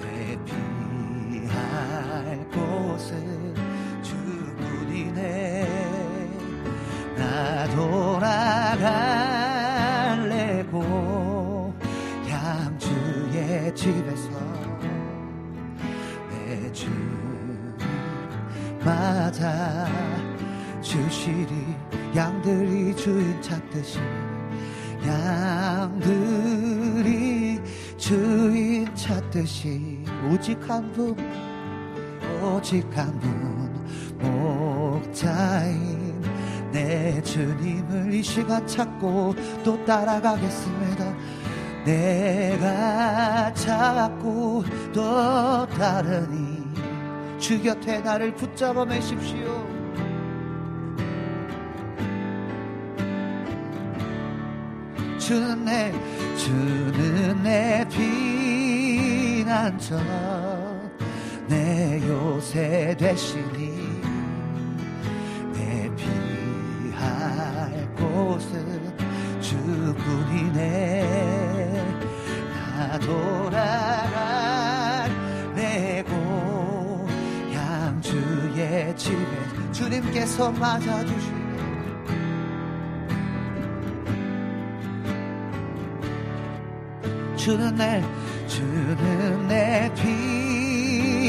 내 피할 곳은 주뿐이네. 나 돌아가려고 양주의 집에서 내 주 맞아 주시리. 양들이 주인 찾듯이 양들이 주인 찾듯이 오직 한 분, 오직 한 분 목자인 내 주님을 이 시간 찾고 또 따라가겠습니다. 내가 찾고 또 따르니 주 곁에 나를 붙잡아 매십시오. 주는 내 피난처 내 요새 되시니 내 피할 곳은 주뿐이네 나 돌아갈 내 고향 주의 집에 주님께서 맞아주시니 주는 내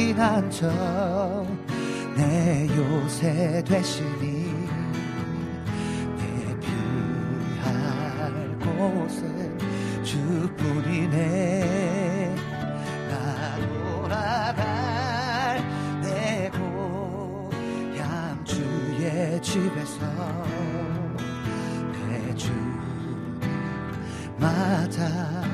피난처 내 요새 되시니 내 피할 곳은 주뿐이네 나 돌아갈 내 고향 주의 집에서 내 주마다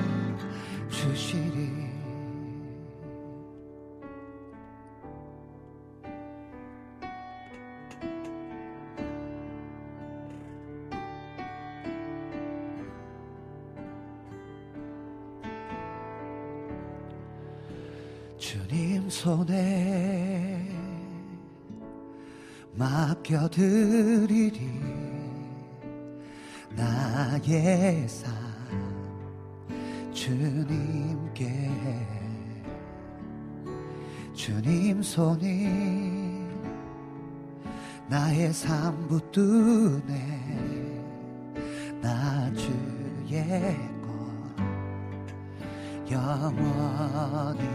주님 손에 맡겨드리리 나의 삶 주님께 주님 손이 나의 삶 붙드네 나 주의 것 영원히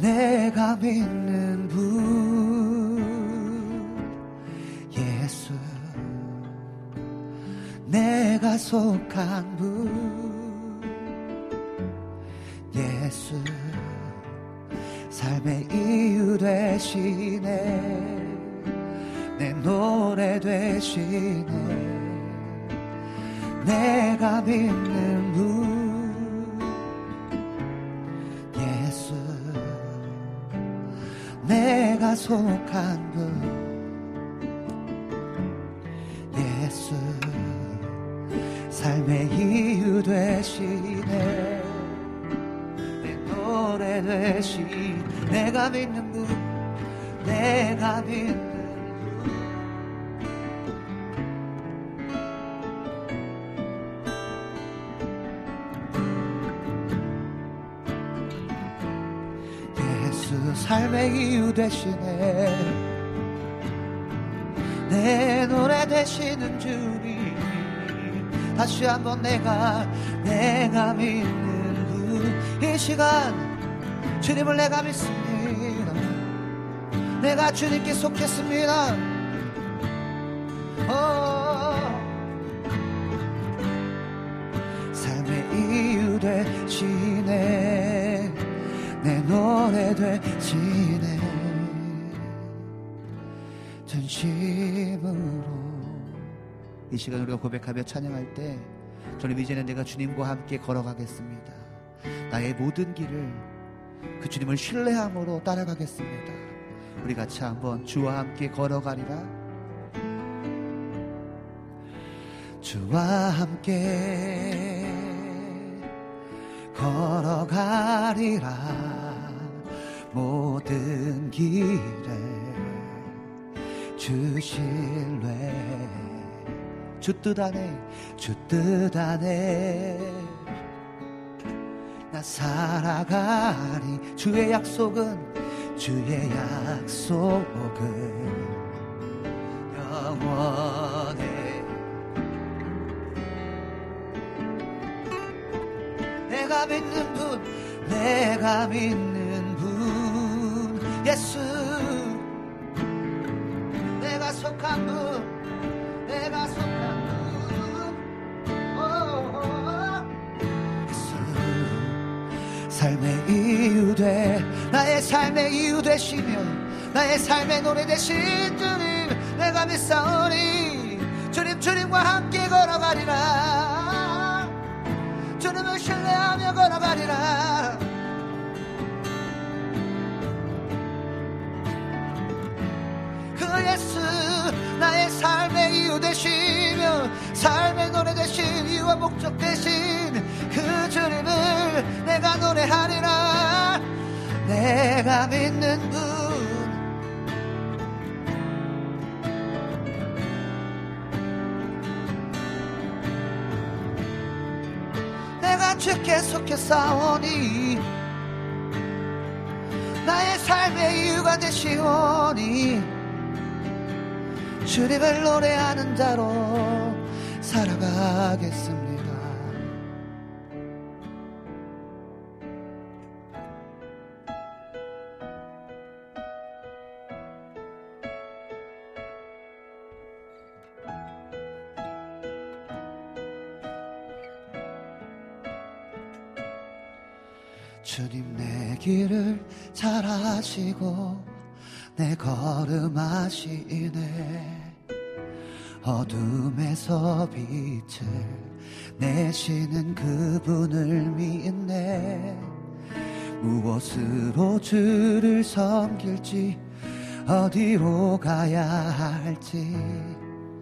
내가 믿는 분 예수 내가 속한 분 예수 삶의 이유 되시네 내 노래 되시네 내가 믿는 분 예수 내가 속한 분 예수 삶의 이유 되시네 내 노래 되시네 내가 믿는 분 내가 믿는 분 예수 삶의 이유 되시네 내 노래 되시는 주님 다시 한번 내가 믿는 분 이 시간 주님을 내가 믿습니다 내가 주님께 속했습니다 삶의 이유 되시네 내 노래 되시네 진심으로 이 시간 우리가 고백하며 찬양할 때 주님 이제는 내가 주님과 함께 걸어가겠습니다. 나의 모든 길을 그 주님을 신뢰함으로 따라가겠습니다. 우리 같이 한번 주와 함께 걸어가리라. 주와 함께 걸어가리라 모든 길을 주 신뢰 주 뜻 안에 주 뜻 안에 나 살아가리 주의 약속은 영원해 내가 믿는 분 예수 내가 속한 분 내가 속한 분 예수 삶의 이유 돼 나의 삶의 이유 되시며 나의 삶의 노래 되신 주님 내가 믿사오니 주님과 함께 걸어가리라 주님을 신뢰하며 걸어가리라 그 예수 삶의 이유 되시며 삶의 노래 되신 이유와 목적 되신 그 주님을 내가 노래하리라. 내가 믿는 분 내가 주께 속해 싸우니 나의 삶의 이유가 되시오니 주님을 노래하는 자로 살아가겠습니다. 주님 내 길을 잘 아시고 내 걸음 아시네. 어둠에서 빛을 내시는 그분을 믿네. 무엇으로 주를 섬길지 어디로 가야 할지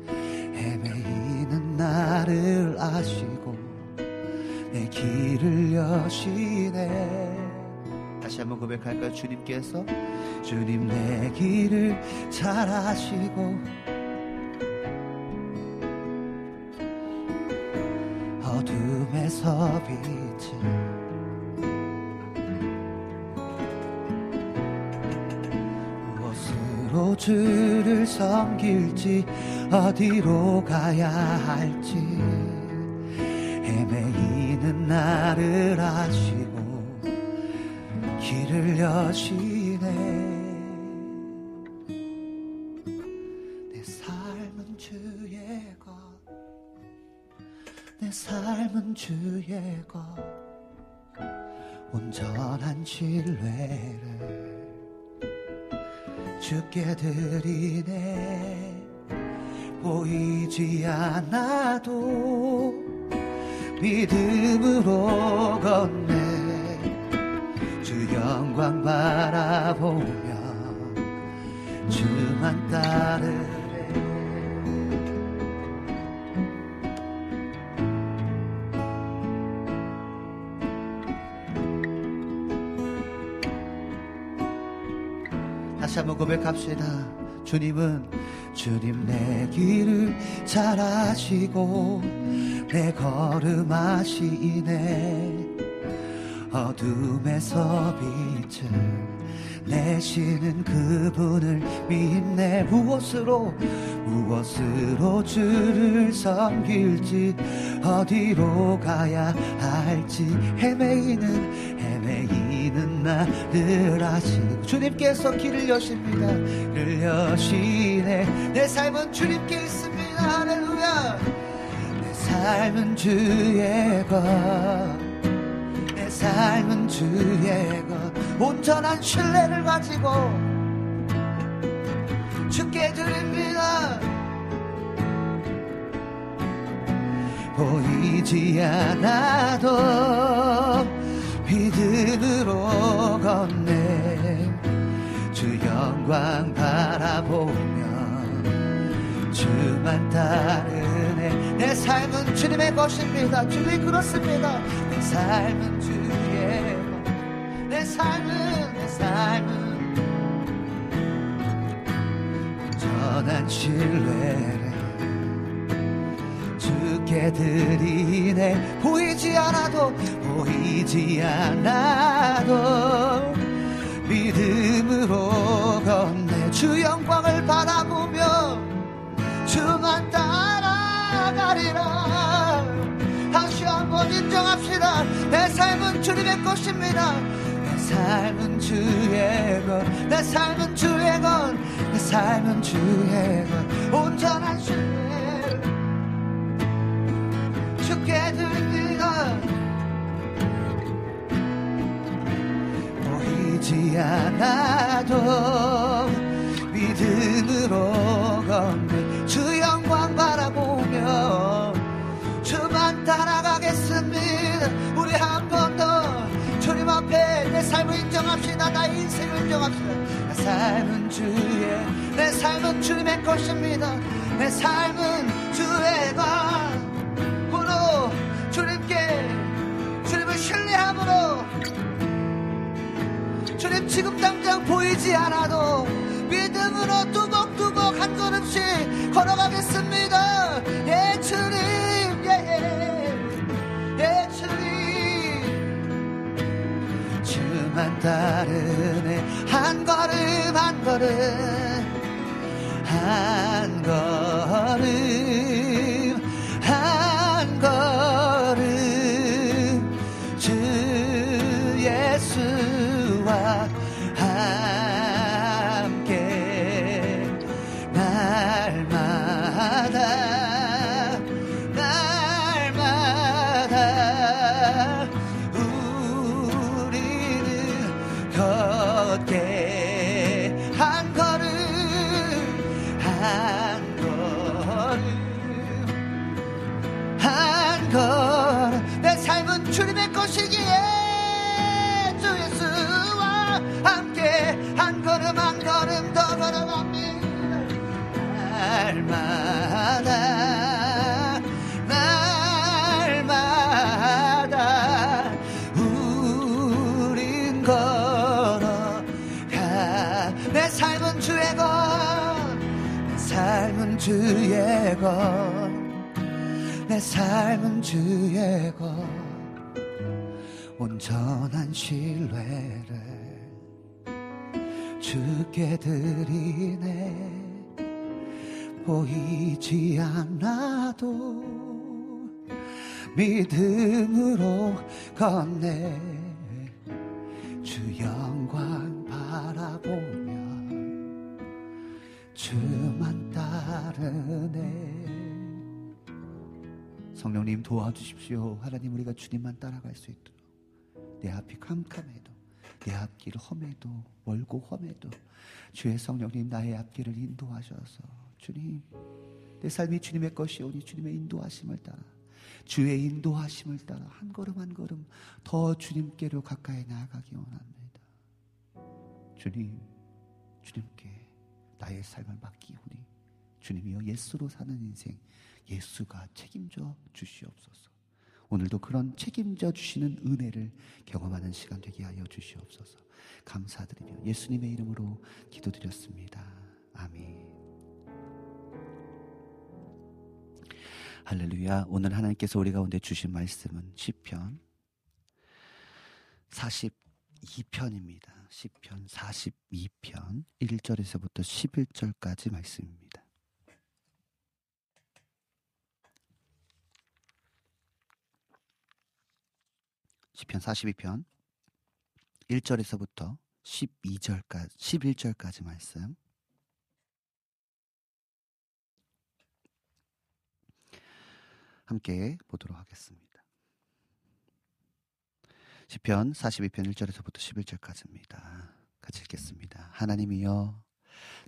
헤매이는 나를 아시고 내 길을 여시네. 다시 한번 고백할까요? 주님께서 주님 내 길을 잘 아시고 어둠에서 빛을 무엇으로 주를 섬길지 어디로 가야 할지 헤매이는 나를 아시고 길을 여시네. 내 삶은 주의 것 온전한 신뢰를 주께 드리네. 보이지 않아도 믿음으로 걷네. 주 영광 바라보며 주만 따르네. 다시 한번 고백합시다. 주님은 주님 내 길을 잘 아시고 내 걸음 아시네. 어둠에서 빛을 내시는 그분을 믿네. 무엇으로 주를 섬길지 어디로 가야 할지 헤매이는 나를 아시고 주님께서 길을 여십니다. 길을 여시네. 내 삶은 주님께 있습니다. 할렐루야. 내 삶은 주의 것 내 삶은 주의 것 온전한 신뢰를 가지고 주께 드립니다. 보이지 않아도 믿음으로 걷네. 주 영광 바라보며 주만 따르네. 내 삶은 주님의 것입니다. 주님 그렇습니다. 내 삶은 주의 것. 내 삶은 온전한 신뢰를 주께 드리네. 보이지 않아도 믿음으로 걷네. 주 영광을 바라보며 주만 따라가리라. 다시 한번 인정합시다. 내 삶은 주님의 것입니다. 내 삶은 주의 것 온전한 신뢰를 주께 드립니다. 보이지 않아도 믿음으로 걷는 주 영광 바라보며 주만 따라가겠습니다. 우리 한 번 더 주님 앞에 내 삶 삶을 인정합시다. 나의 인생을 인정합시다. 내 삶은 주의, 내 삶은 주님의 것입니다. 내 삶은 주의 것으로 주님께, 주님을 신뢰함으로, 주님 지금 당장 보이지 않아도 믿음으로 뚜벅뚜벅 한 걸음씩 걸어가겠습니다. 예 주님, 예 주님, 주만 따르네. 한 걸음 한 걸음 한 걸음 한 걸음 주 예수와 주님의 것이기에 주 예수와 함께 한 걸음 한 걸음 더 걸어갑니다. 날마다 날마다 우린 걸어가. 내 삶은 주의 것, 내 삶은 주의 것, 내 삶은 주의 것, 온전한 신뢰를 주께 드리네. 보이지 않아도 믿음으로 걷네. 주 영광 바라보며 주만 따르네. 성령님 도와주십시오. 하나님, 우리가 주님만 따라갈 수 있도록, 내 앞이 캄캄해도, 내 앞길 험해도, 멀고 험해도 주의 성령님 나의 앞길을 인도하셔서, 주님 내 삶이 주님의 것이오니 주님의 인도하심을 따라, 주의 인도하심을 따라 한 걸음 한 걸음 더 주님께로 가까이 나아가기 원합니다. 주님, 주님께 나의 삶을 맡기오니 주님이여 예수로 사는 인생, 예수가 책임져 주시옵소서. 오늘도 그런 책임져 주시는 은혜를 경험하는 시간 되게 하여 주시옵소서. 감사드리며 예수님의 이름으로 기도드렸습니다. 아멘. 할렐루야. 오늘 하나님께서 우리 가운데 주신 말씀은 시편 42편입니다. 시편 42편 1절에서부터 11절까지 말씀입니다. 시편 42편 1절에서부터 11절까지 말씀. 함께 보도록 하겠습니다. 시편 42편 1절에서부터 11절까지입니다. 같이 읽겠습니다. 하나님이여,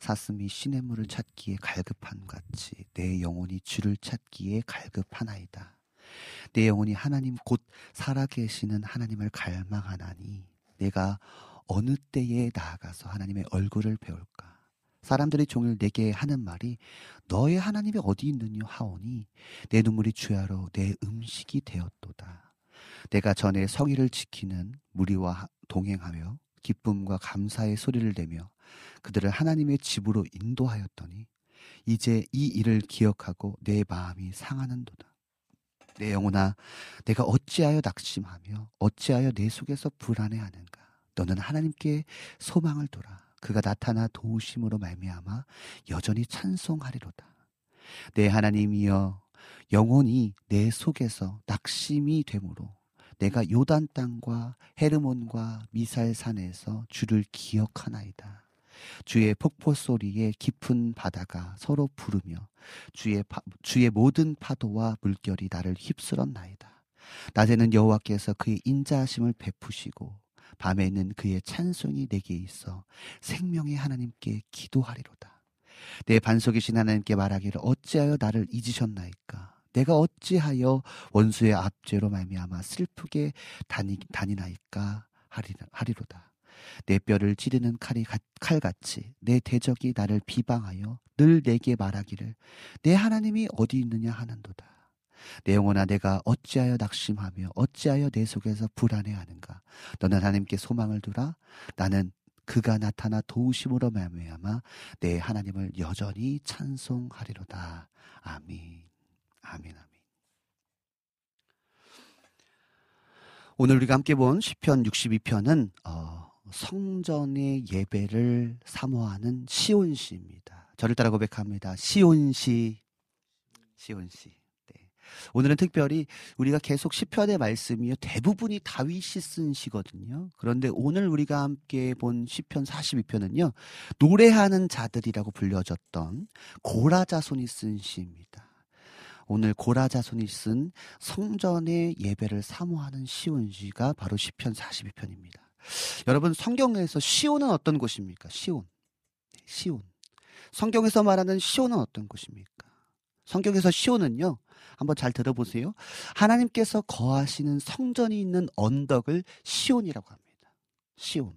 사슴이 시냇물을 찾기에 갈급함 같이 내 영혼이 주를 찾기에 갈급하나이다. 내 영혼이 하나님 곧 살아계시는 하나님을 갈망하나니 내가 어느 때에 나아가서 하나님의 얼굴을 배울까. 사람들이 종일 내게 하는 말이 너의 하나님이 어디 있느냐 하오니 내 눈물이 주야로 내 음식이 되었도다. 내가 전에 성의를 지키는 무리와 동행하며 기쁨과 감사의 소리를 내며 그들을 하나님의 집으로 인도하였더니 이제 이 일을 기억하고 내 마음이 상하는도다. 내 영혼아, 내가 어찌하여 낙심하며 어찌하여 내 속에서 불안해하는가. 너는 하나님께 소망을 둬라. 그가 나타나 도우심으로 말미암아 여전히 찬송하리로다. 내 하나님이여, 영혼이 내 속에서 낙심이 되므로 내가 요단 땅과 헤르몬과 미살산에서 주를 기억하나이다. 주의 폭포 소리에 깊은 바다가 서로 부르며 주의 모든 파도와 물결이 나를 휩쓸었나이다. 낮에는 여호와께서 그의 인자하심을 베푸시고 밤에는 그의 찬송이 내게 있어 생명의 하나님께 기도하리로다. 내 반석이신 하나님께 말하기를 어찌하여 나를 잊으셨나이까. 내가 어찌하여 원수의 압제로 말미암아 슬프게 다니나이까 하리로다. 내 뼈를 찌르는 칼같이 내 대적이 나를 비방하여 늘 내게 말하기를 내 하나님이 어디 있느냐 하는도다. 내 영혼아 내가 어찌하여 낙심하며 어찌하여 내 속에서 불안해하는가. 너는 하나님께 소망을 두라. 나는 그가 나타나 도우심으로 말미암아 내 하나님을 여전히 찬송하리로다. 아멘. 아멘. 아멘. 오늘 우리가 함께 본 시편 62편은 성전의 예배를 사모하는 시온시입니다. 저를 따라 고백합니다. 시온시. 네. 오늘은 특별히 우리가 계속 시편의 말씀이요 대부분이 다윗이 쓴 시거든요. 그런데 오늘 우리가 함께 본 시편 42편은요 노래하는 자들이라고 불려졌던 고라 자손이 쓴 시입니다. 오늘 고라 자손이 쓴 성전의 예배를 사모하는 시온시가 바로 시편 42편입니다. 여러분 성경에서 시온은 어떤 곳입니까? 시온. 성경에서 말하는 시온은 어떤 곳입니까? 성경에서 시온은요. 한번 잘 들어보세요. 하나님께서 거하시는 성전이 있는 언덕을 시온이라고 합니다. 시온.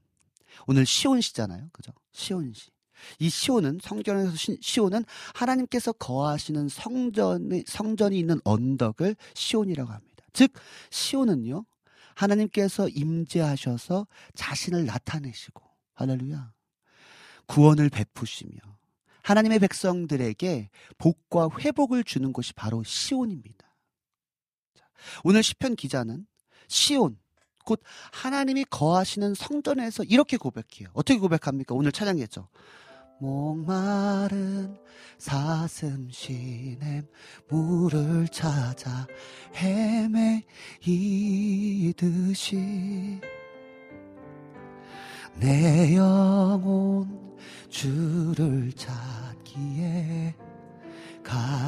오늘 시온시잖아요. 그죠? 시온시. 이 시온은 성전에서 시온은 하나님께서 거하시는 성전이 있는 언덕을 시온이라고 합니다. 즉 시온은요. 하나님께서 임재하셔서 자신을 나타내시고 할렐루야 구원을 베푸시며 하나님의 백성들에게 복과 회복을 주는 곳이 바로 시온입니다. 오늘 시편 기자는 시온 곧 하나님이 거하시는 성전에서 이렇게 고백해요. 어떻게 고백합니까? 오늘 찬양했죠. 목마른 사슴시냇 물을 찾아 헤매이듯이 내 영혼 주를 찾기에 갈급하나이다.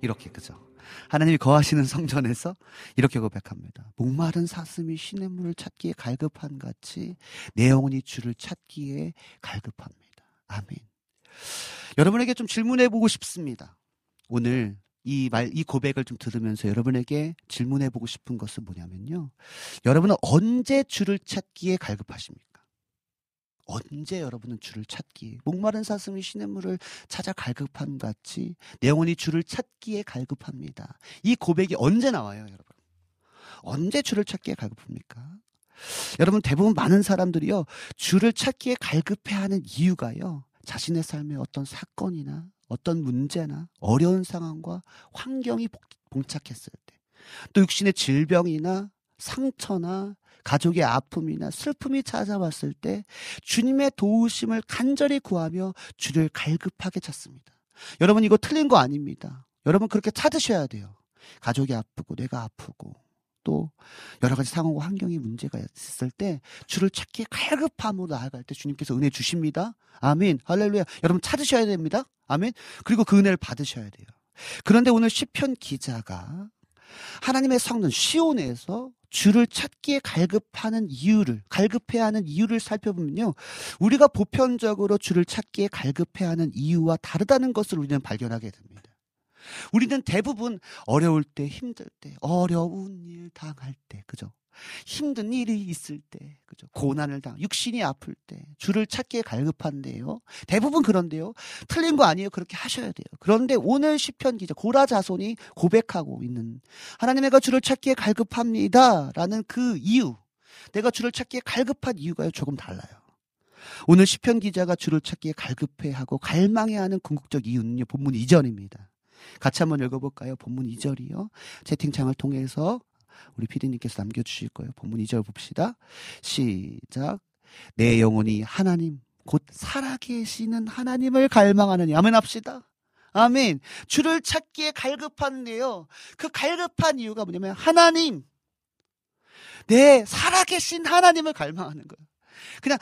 이렇게 그죠? 하나님이 거하시는 성전에서 이렇게 고백합니다. 목마른 사슴이 시냇물을 찾기에 갈급한 같이 내 영혼이 주를 찾기에 갈급합니다. 아멘. 여러분에게 좀 질문해보고 싶습니다. 오늘 이 고백을 좀 들으면서 여러분에게 질문해보고 싶은 것은 뭐냐면요. 여러분은 언제 주를 찾기에 갈급하십니까? 언제 여러분은 주를 찾기에 목마른 사슴이 시냇물을 찾아 갈급함 같이 내 영혼이 주를 찾기에 갈급합니다. 이 고백이 언제 나와요, 여러분? 언제 주를 찾기에 갈급합니까? 여러분 대부분 많은 사람들이요 주를 찾기에 갈급해하는 이유가요 자신의 삶에 어떤 사건이나 어떤 문제나 어려운 상황과 환경이 봉착했을 때 또 육신의 질병이나 상처나 가족의 아픔이나 슬픔이 찾아왔을 때 주님의 도우심을 간절히 구하며 주를 갈급하게 찾습니다. 여러분 이거 틀린 거 아닙니다. 여러분 그렇게 찾으셔야 돼요. 가족이 아프고 내가 아프고 또 여러 가지 상황과 환경이 문제가 있을 때 주를 찾기에 갈급함으로 나아갈 때 주님께서 은혜 주십니다. 아멘. 할렐루야. 여러분 찾으셔야 됩니다. 아멘. 그리고 그 은혜를 받으셔야 돼요. 그런데 오늘 시편 기자가 하나님의 성전 시온에서 주를 찾기에 갈급해하는 이유를 살펴보면요. 우리가 보편적으로 주를 찾기에 갈급해하는 이유와 다르다는 것을 우리는 발견하게 됩니다. 우리는 대부분 어려울 때, 힘들 때, 어려운 일 당할 때, 그죠? 힘든 일이 있을 때, 그죠? 고난을 육신이 아플 때, 주를 찾기에 갈급한데요. 대부분 그런데요. 틀린 거 아니에요. 그렇게 하셔야 돼요. 그런데 오늘 시편 기자 고라 자손이 고백하고 있는 하나님의가 주를 찾기에 갈급합니다라는 그 이유, 내가 주를 찾기에 갈급한 이유가 조금 달라요. 오늘 시편 기자가 주를 찾기에 갈급해하고 갈망해하는 궁극적 이유는요. 본문 2절입니다. 같이 한번 읽어볼까요? 본문 2절이요. 채팅창을 통해서 우리 피디님께서 남겨주실 거예요. 본문 2절 봅시다. 시작. 내 영혼이 하나님 곧 살아계시는 하나님을 갈망하느니. 아멘 합시다. 아멘. 주를 찾기에 갈급한데요. 그 갈급한 이유가 뭐냐면 하나님 내 살아계신 하나님을 갈망하는 거예요. 그냥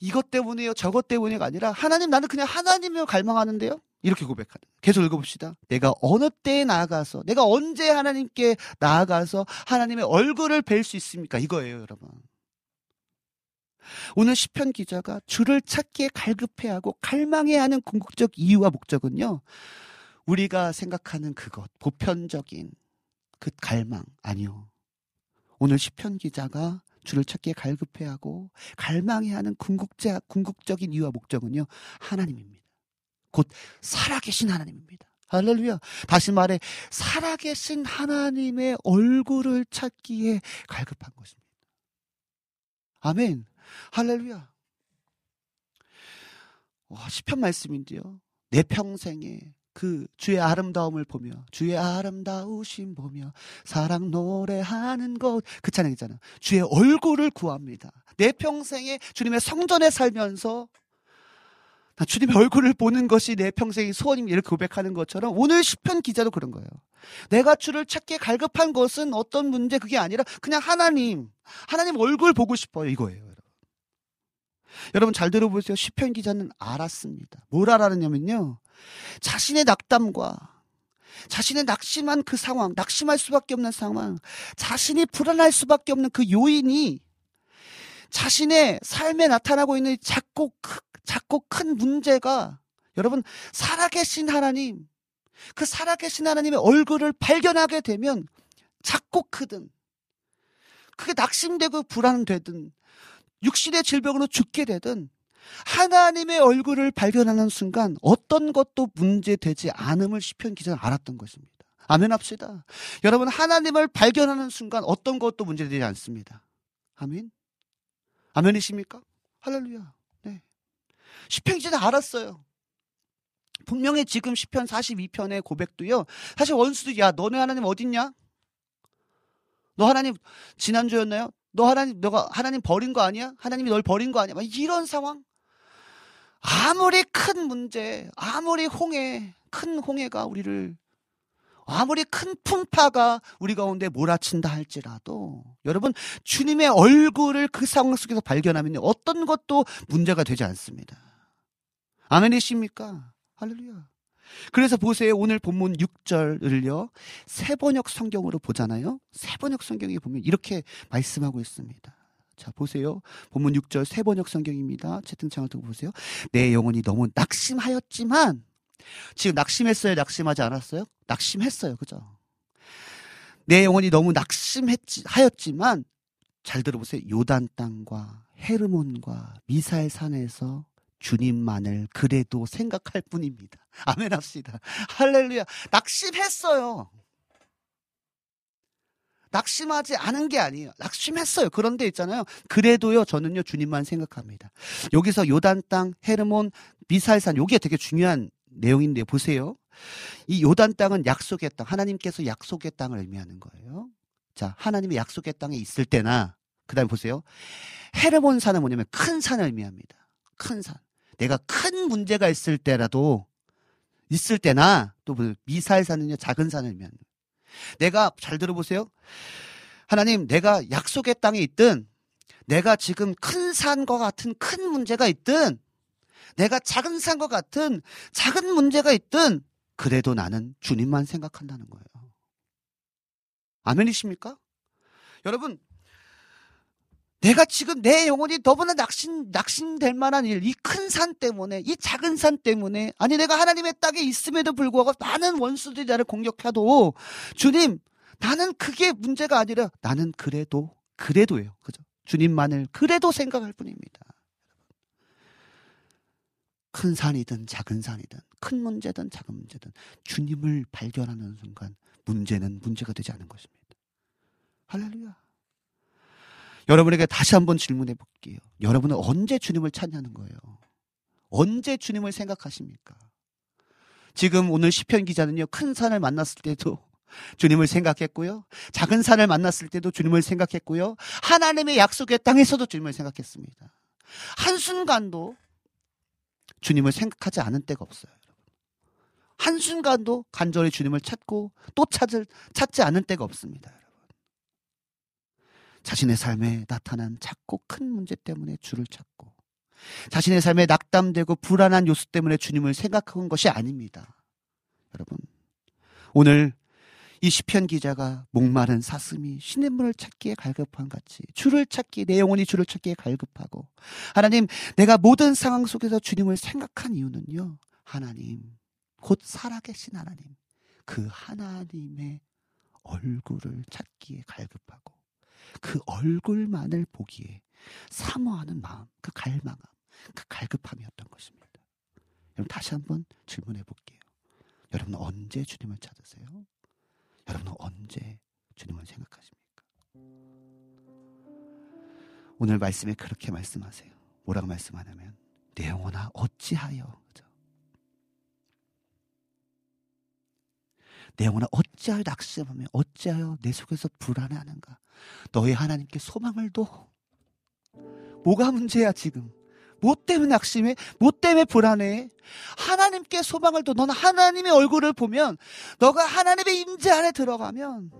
이것 때문에요 저것 때문에가 아니라 하나님 나는 그냥 하나님을 갈망하는데요. 이렇게 고백하는. 계속 읽어봅시다. 내가 어느 때에 나아가서, 내가 언제 하나님께 나아가서 하나님의 얼굴을 뵐 수 있습니까? 이거예요, 여러분. 오늘 시편 기자가 주를 찾기에 갈급해하고 갈망해야 하는 궁극적 이유와 목적은요. 우리가 생각하는 그것, 보편적인 그 갈망, 아니요. 오늘 시편 기자가 주를 찾기에 갈급해하고 갈망해하는 궁극적인 이유와 목적은요, 하나님입니다. 곧 살아계신 하나님입니다. 할렐루야. 다시 말해 살아계신 하나님의 얼굴을 찾기에 갈급한 것입니다. 아멘. 할렐루야. 시편 말씀인데요, 내 평생에 그 주의 아름다움을 보며, 주의 아름다우심 보며 사랑 노래하는 것, 그 찬양이잖아. 주의 얼굴을 구합니다. 내 평생에 주님의 성전에 살면서 나 주님의 얼굴을 보는 것이 내 평생의 소원입니다. 이렇게 고백하는 것처럼 오늘 시편 기자도 그런 거예요. 내가 주를 찾기에 갈급한 것은 어떤 문제, 그게 아니라 그냥 하나님 얼굴 보고 싶어요, 이거예요. 여러분 잘 들어보세요. 시편 기자는 알았습니다. 뭘 알았냐면요, 자신의 낙담과 자신의 낙심한 그 상황, 낙심할 수밖에 없는 상황, 자신이 불안할 수밖에 없는 그 요인이 자신의 삶에 나타나고 있는 작고 큰 문제가, 여러분, 살아계신 하나님, 그 살아계신 하나님의 얼굴을 발견하게 되면 작고 크든 그게 낙심되고 불안되든 육신의 질병으로 죽게 되든 하나님의 얼굴을 발견하는 순간 어떤 것도 문제되지 않음을 시편 기자는 알았던 것입니다. 아멘합시다. 여러분, 하나님을 발견하는 순간 어떤 것도 문제되지 않습니다. 아멘? 아멘이십니까? 할렐루야. 네. 시편 기자는 알았어요. 분명히 지금 시편 42편의 고백도요, 사실 원수도, 야, 너네 하나님 어딨냐? 너 하나님 지난주였나요? 너 하나님, 너가 하나님 버린 거 아니야? 하나님이 널 버린 거 아니야? 막 이런 상황. 아무리 큰 문제, 아무리 큰 홍해가 우리를, 아무리 큰 풍파가 우리 가운데 몰아친다 할지라도, 여러분, 주님의 얼굴을 그 상황 속에서 발견하면 어떤 것도 문제가 되지 않습니다. 아멘이십니까? 할렐루야. 그래서 보세요. 오늘 본문 6절을요, 세번역 성경으로 보잖아요. 세번역 성경에 보면 이렇게 말씀하고 있습니다. 자, 보세요. 본문 6절 세번역 성경입니다. 채팅창을 두고 보세요. 내 영혼이 너무 낙심하였지만, 지금 낙심했어요, 낙심하지 않았어요? 낙심했어요. 그죠? 내 영혼이 너무 낙심하였지만, 잘 들어보세요. 요단 땅과 헤르몬과 미사엘 산에서 주님만을 그래도 생각할 뿐입니다. 아멘합시다. 할렐루야. 낙심했어요. 낙심하지 않은 게 아니에요. 낙심했어요. 그런데 있잖아요, 그래도요, 저는요, 주님만 생각합니다. 여기서 요단 땅, 헤르몬, 미사일산, 이게 되게 중요한 내용인데 보세요. 이 요단 땅은 약속의 땅, 하나님께서 약속의 땅을 의미하는 거예요. 자, 하나님의 약속의 땅에 있을 때나, 그 다음에 보세요, 헤르몬 산은 뭐냐면 큰 산을 의미합니다. 큰 산. 내가 큰 문제가 있을 때라도, 있을 때나, 또 미사일 산은요, 작은 산을 의미합니다. 내가, 잘 들어보세요. 하나님, 내가 약속의 땅에 있든, 내가 지금 큰 산과 같은 큰 문제가 있든, 내가 작은 산과 같은 작은 문제가 있든, 그래도 나는 주님만 생각한다는 거예요. 아멘이십니까? 여러분, 내가 지금 내 영혼이 너무나 낙심될 만한 일, 이 큰 산 때문에, 이 작은 산 때문에, 아니, 내가 하나님의 땅에 있음에도 불구하고 많은 원수들이 나를 공격해도, 주님, 나는 그게 문제가 아니라, 나는 그래도예요. 그죠? 주님만을 그래도 생각할 뿐입니다. 큰 산이든 작은 산이든, 큰 문제든 작은 문제든, 주님을 발견하는 순간 문제는 문제가 되지 않은 것입니다. 할렐루야. 여러분에게 다시 한번 질문해 볼게요. 여러분은 언제 주님을 찾냐는 거예요. 언제 주님을 생각하십니까? 지금 오늘 시편 기자는요, 큰 산을 만났을 때도 주님을 생각했고요, 작은 산을 만났을 때도 주님을 생각했고요, 하나님의 약속의 땅에서도 주님을 생각했습니다. 한순간도 주님을 생각하지 않은 때가 없어요. 한순간도 간절히 주님을 찾고 또 찾지 않은 때가 없습니다. 자신의 삶에 나타난 작고 큰 문제 때문에 주를 찾고, 자신의 삶에 낙담되고 불안한 요소 때문에 주님을 생각한 것이 아닙니다. 여러분, 오늘 이 시편 기자가 목마른 사슴이 시냇물을 찾기에 갈급한 같이, 내 영혼이 주를 찾기에 갈급하고, 하나님, 내가 모든 상황 속에서 주님을 생각한 이유는요, 하나님, 곧 살아계신 하나님, 그 하나님의 얼굴을 찾기에 갈급하고 그 얼굴만을 보기에 사모하는 마음, 그 갈망함, 그 갈급함이었던 것입니다. 여러분 다시 한번 질문해 볼게요. 여러분은 언제 주님을 찾으세요? 여러분은 언제 주님을 생각하십니까? 오늘 말씀에 그렇게 말씀하세요. 뭐라고 말씀하냐면 내 영혼아 어찌하여, 그죠? 내 영혼아 어찌하여 낙심하며 어찌하여 내 속에서 불안해하는가? 너의 하나님께 소망을 둬. 뭐가 문제야 지금? 뭐 때문에 낙심해? 뭐 때문에 불안해? 하나님께 소망을 둬. 넌 하나님의 얼굴을 보면, 너가 하나님의 임재 안에 들어가면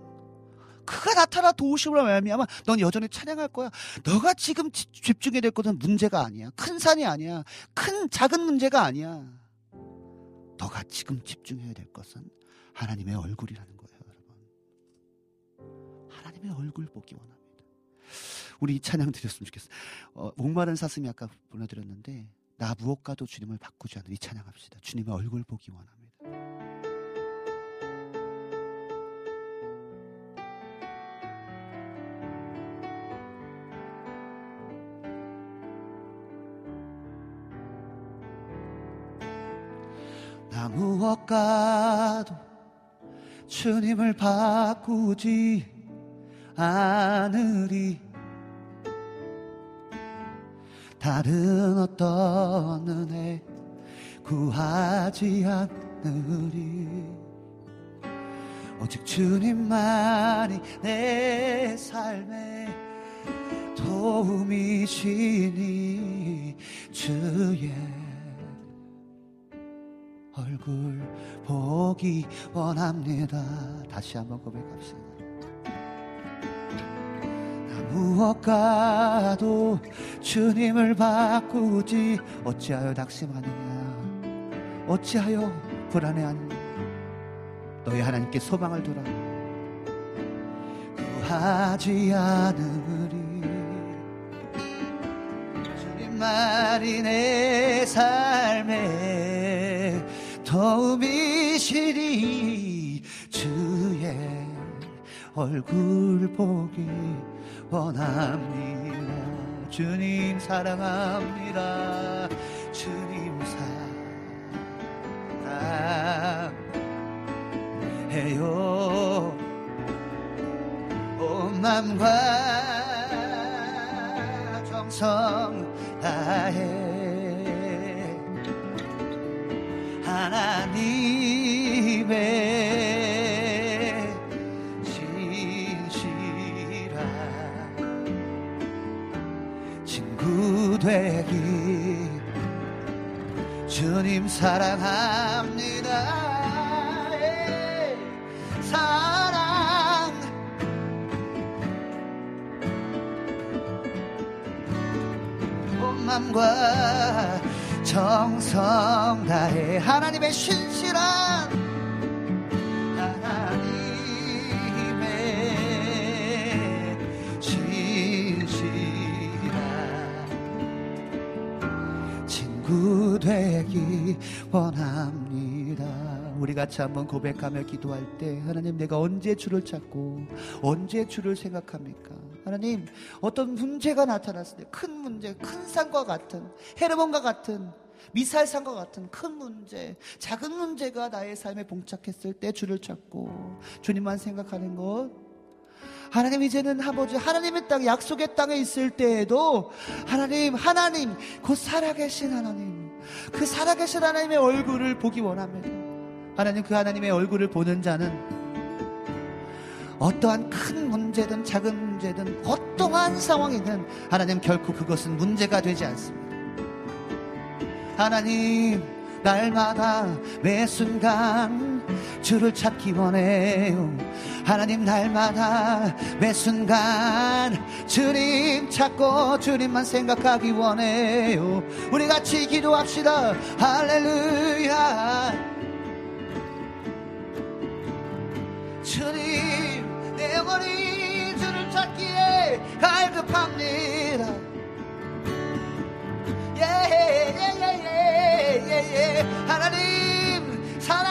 그가 나타나 도우심으로 말미암아 넌 여전히 찬양할 거야. 너가 지금 집중해야 될 것은 문제가 아니야. 큰 산이 아니야. 큰 작은 문제가 아니야. 너가 지금 집중해야 될 것은 하나님의 얼굴이라는 거예요, 여러분. 하나님의 얼굴 보기 원합니다. 우리 이 찬양 드렸으면 좋겠어요. 목마른 사슴이 아까 보내드렸는데, 나 무엇과도 주님을 바꾸지 않는 이 찬양 합시다. 주님의 얼굴 보기 원합니다. 나 무엇과도 주님을 바꾸지 않으리. 다른 어떤 은혜 구하지 않으리. 오직 주님만이 내 삶의 도움이시니 주의 얼굴 보기 원합니다. 다시 한번 고백합시다. 무엇과도 주님을 바꾸지 어찌하여 낙심하느냐, 어찌하여 불안해하느냐. 너희 하나님께 소망을 두라. 구하지 않으리. 주님만이 내 삶에 도움이시니 주의 얼굴 보기 원합니다. 주님 사랑합니다. 주님 사랑해요. 온 맘과 정성 다해 하나님의 되기 주님 사랑합니다. 예, 사랑 온 맘과 정성 다해 하나님의 신실한 하나님의 신실 구되기 원합니다. 우리 같이 한번 고백하며 기도할 때, 하나님 내가 언제 주를 찾고 언제 주를 생각합니까? 하나님 어떤 문제가 나타났을 때, 큰 문제, 큰 산과 같은, 헤르몬과 같은, 미살산과 같은 큰 문제, 작은 문제가 나의 삶에 봉착했을 때 주를 찾고 주님만 생각하는 것. 하나님 이제는 아버지 하나님의 땅, 약속의 땅에 있을 때에도 하나님 곧 살아계신 하나님, 그 살아계신 하나님의 얼굴을 보기 원합니다. 하나님, 그 하나님의 얼굴을 보는 자는 어떠한 큰 문제든 작은 문제든 어떠한 상황이든 하나님 결코 그것은 문제가 되지 않습니다. 하나님 날마다 매 순간 주를 찾기 원해요. 하나님 날마다 매 순간 주님 찾고 주님만 생각하기 원해요. 우리 같이 기도합시다. 할렐루야. 주님 내 영혼이 주를 찾기에 갈급합니다. 예예예예예 예, 예, 예, 예. 하나님 사랑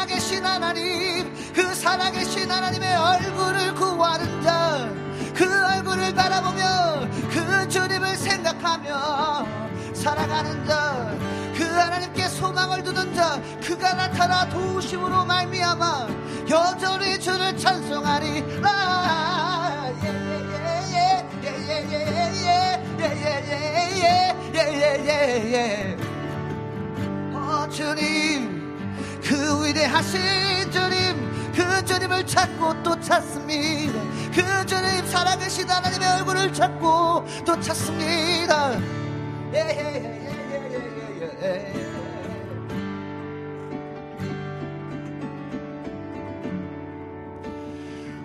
하나님, 그 살아계신 하나님의 얼굴을 구하는자, 그 얼굴을 바라보며 그 주님을 생각하며 살아가는 자, 그 하나님께 소망을 두는 자, 그가 나타나 도우심으로 말미암아 여전히 주를 찬송하리라. 예예예예예예예예예예예예예예. 어 주님, 그 위대하신 주님, 그 주님을 찾고 또 찾습니다. 그 주님 살아계신 하나님의 얼굴을 찾고 또 찾습니다. 예예예예예예예.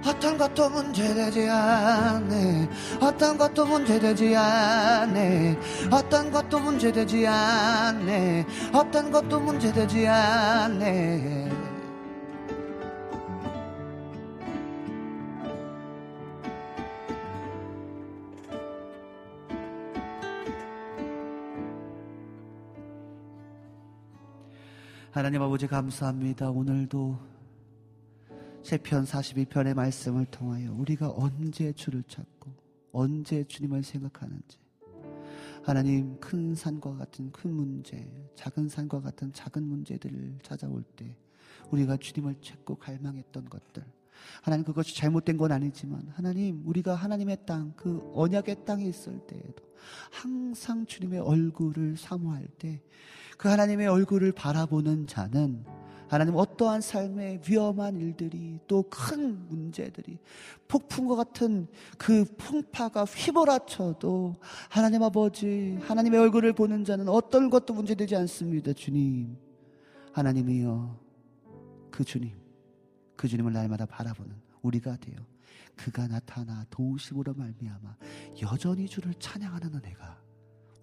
어떤 것도 문제되지 않네. 어떤 것도 문제되지 않네. 어떤 것도 문제되지 않네. 어떤 것도 문제되지 않네. 하나님 아버지 감사합니다. 오늘도 시편 42편의 말씀을 통하여 우리가 언제 주를 찾고 언제 주님을 생각하는지, 하나님 큰 산과 같은 큰 문제, 작은 산과 같은 작은 문제들을 찾아올 때 우리가 주님을 찾고 갈망했던 것들, 하나님 그것이 잘못된 건 아니지만 하나님 우리가 하나님의 땅, 그 언약의 땅에 있을 때에도 항상 주님의 얼굴을 사모할 때 그 하나님의 얼굴을 바라보는 자는 하나님 어떠한 삶의 위험한 일들이 또 큰 문제들이 폭풍과 같은 그 풍파가 휘몰아쳐도 하나님 아버지 하나님의 얼굴을 보는 자는 어떤 것도 문제되지 않습니다. 주님, 하나님이여, 그 주님, 그 주님을 날마다 바라보는 우리가 되어 그가 나타나 도우심으로 말미암아 여전히 주를 찬양하는 은혜가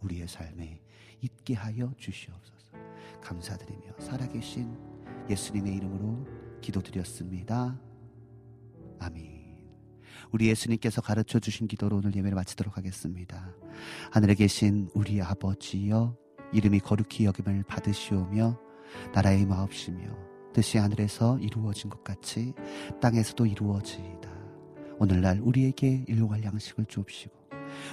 우리의 삶에 있게 하여 주시옵소서. 감사드리며 살아계신 예수님의 이름으로 기도드렸습니다. 아멘. 우리 예수님께서 가르쳐주신 기도로 오늘 예배를 마치도록 하겠습니다. 하늘에 계신 우리 아버지여, 이름이 거룩히 여김을 받으시오며 나라의 마옵시며 뜻이 하늘에서 이루어진 것 같이 땅에서도 이루어지이다. 오늘날 우리에게 일용할 양식을 주옵시고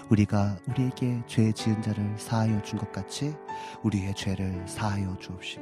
우리가 우리에게 죄 지은 자를 사하여 준 것 같이 우리의 죄를 사하여 주옵시고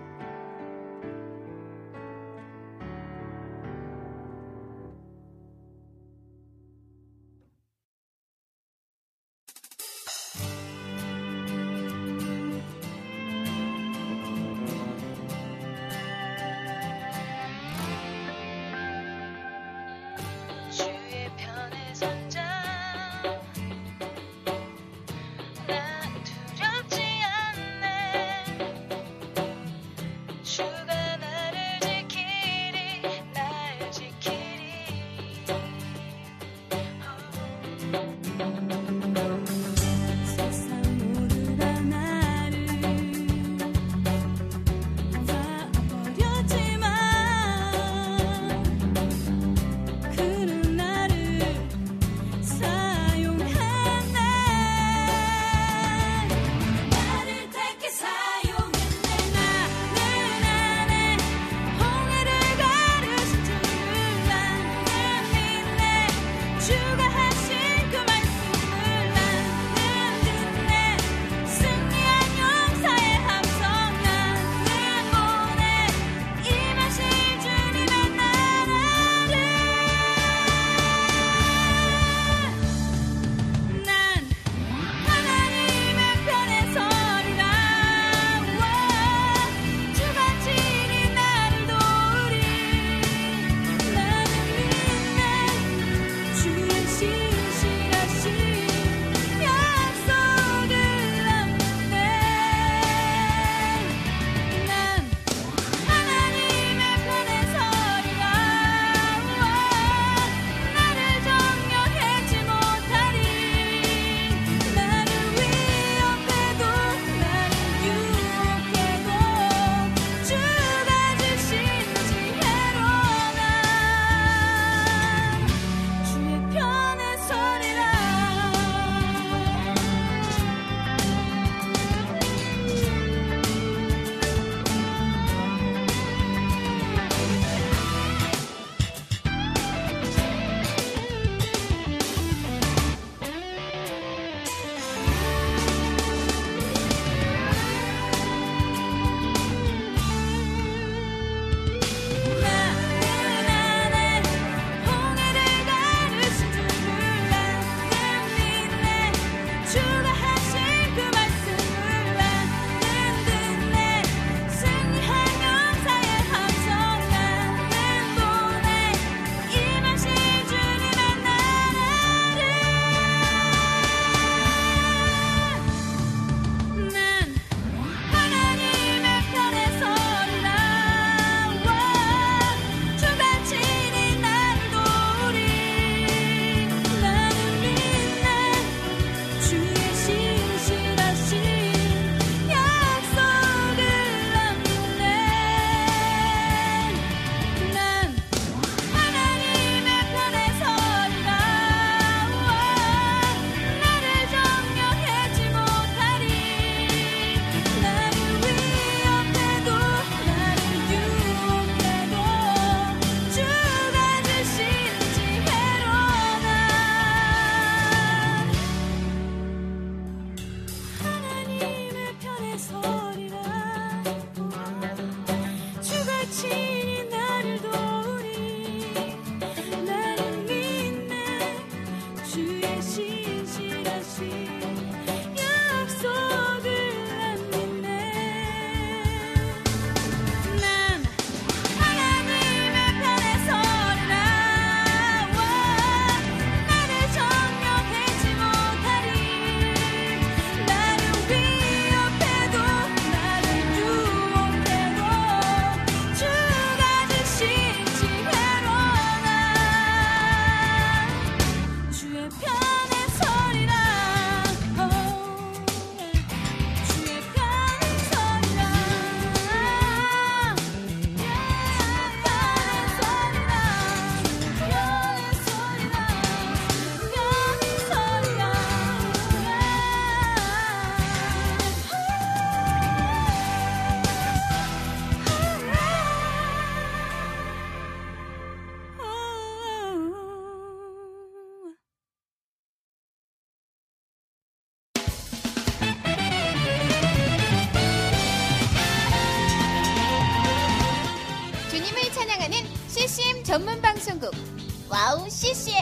전문방송국 와우CCM.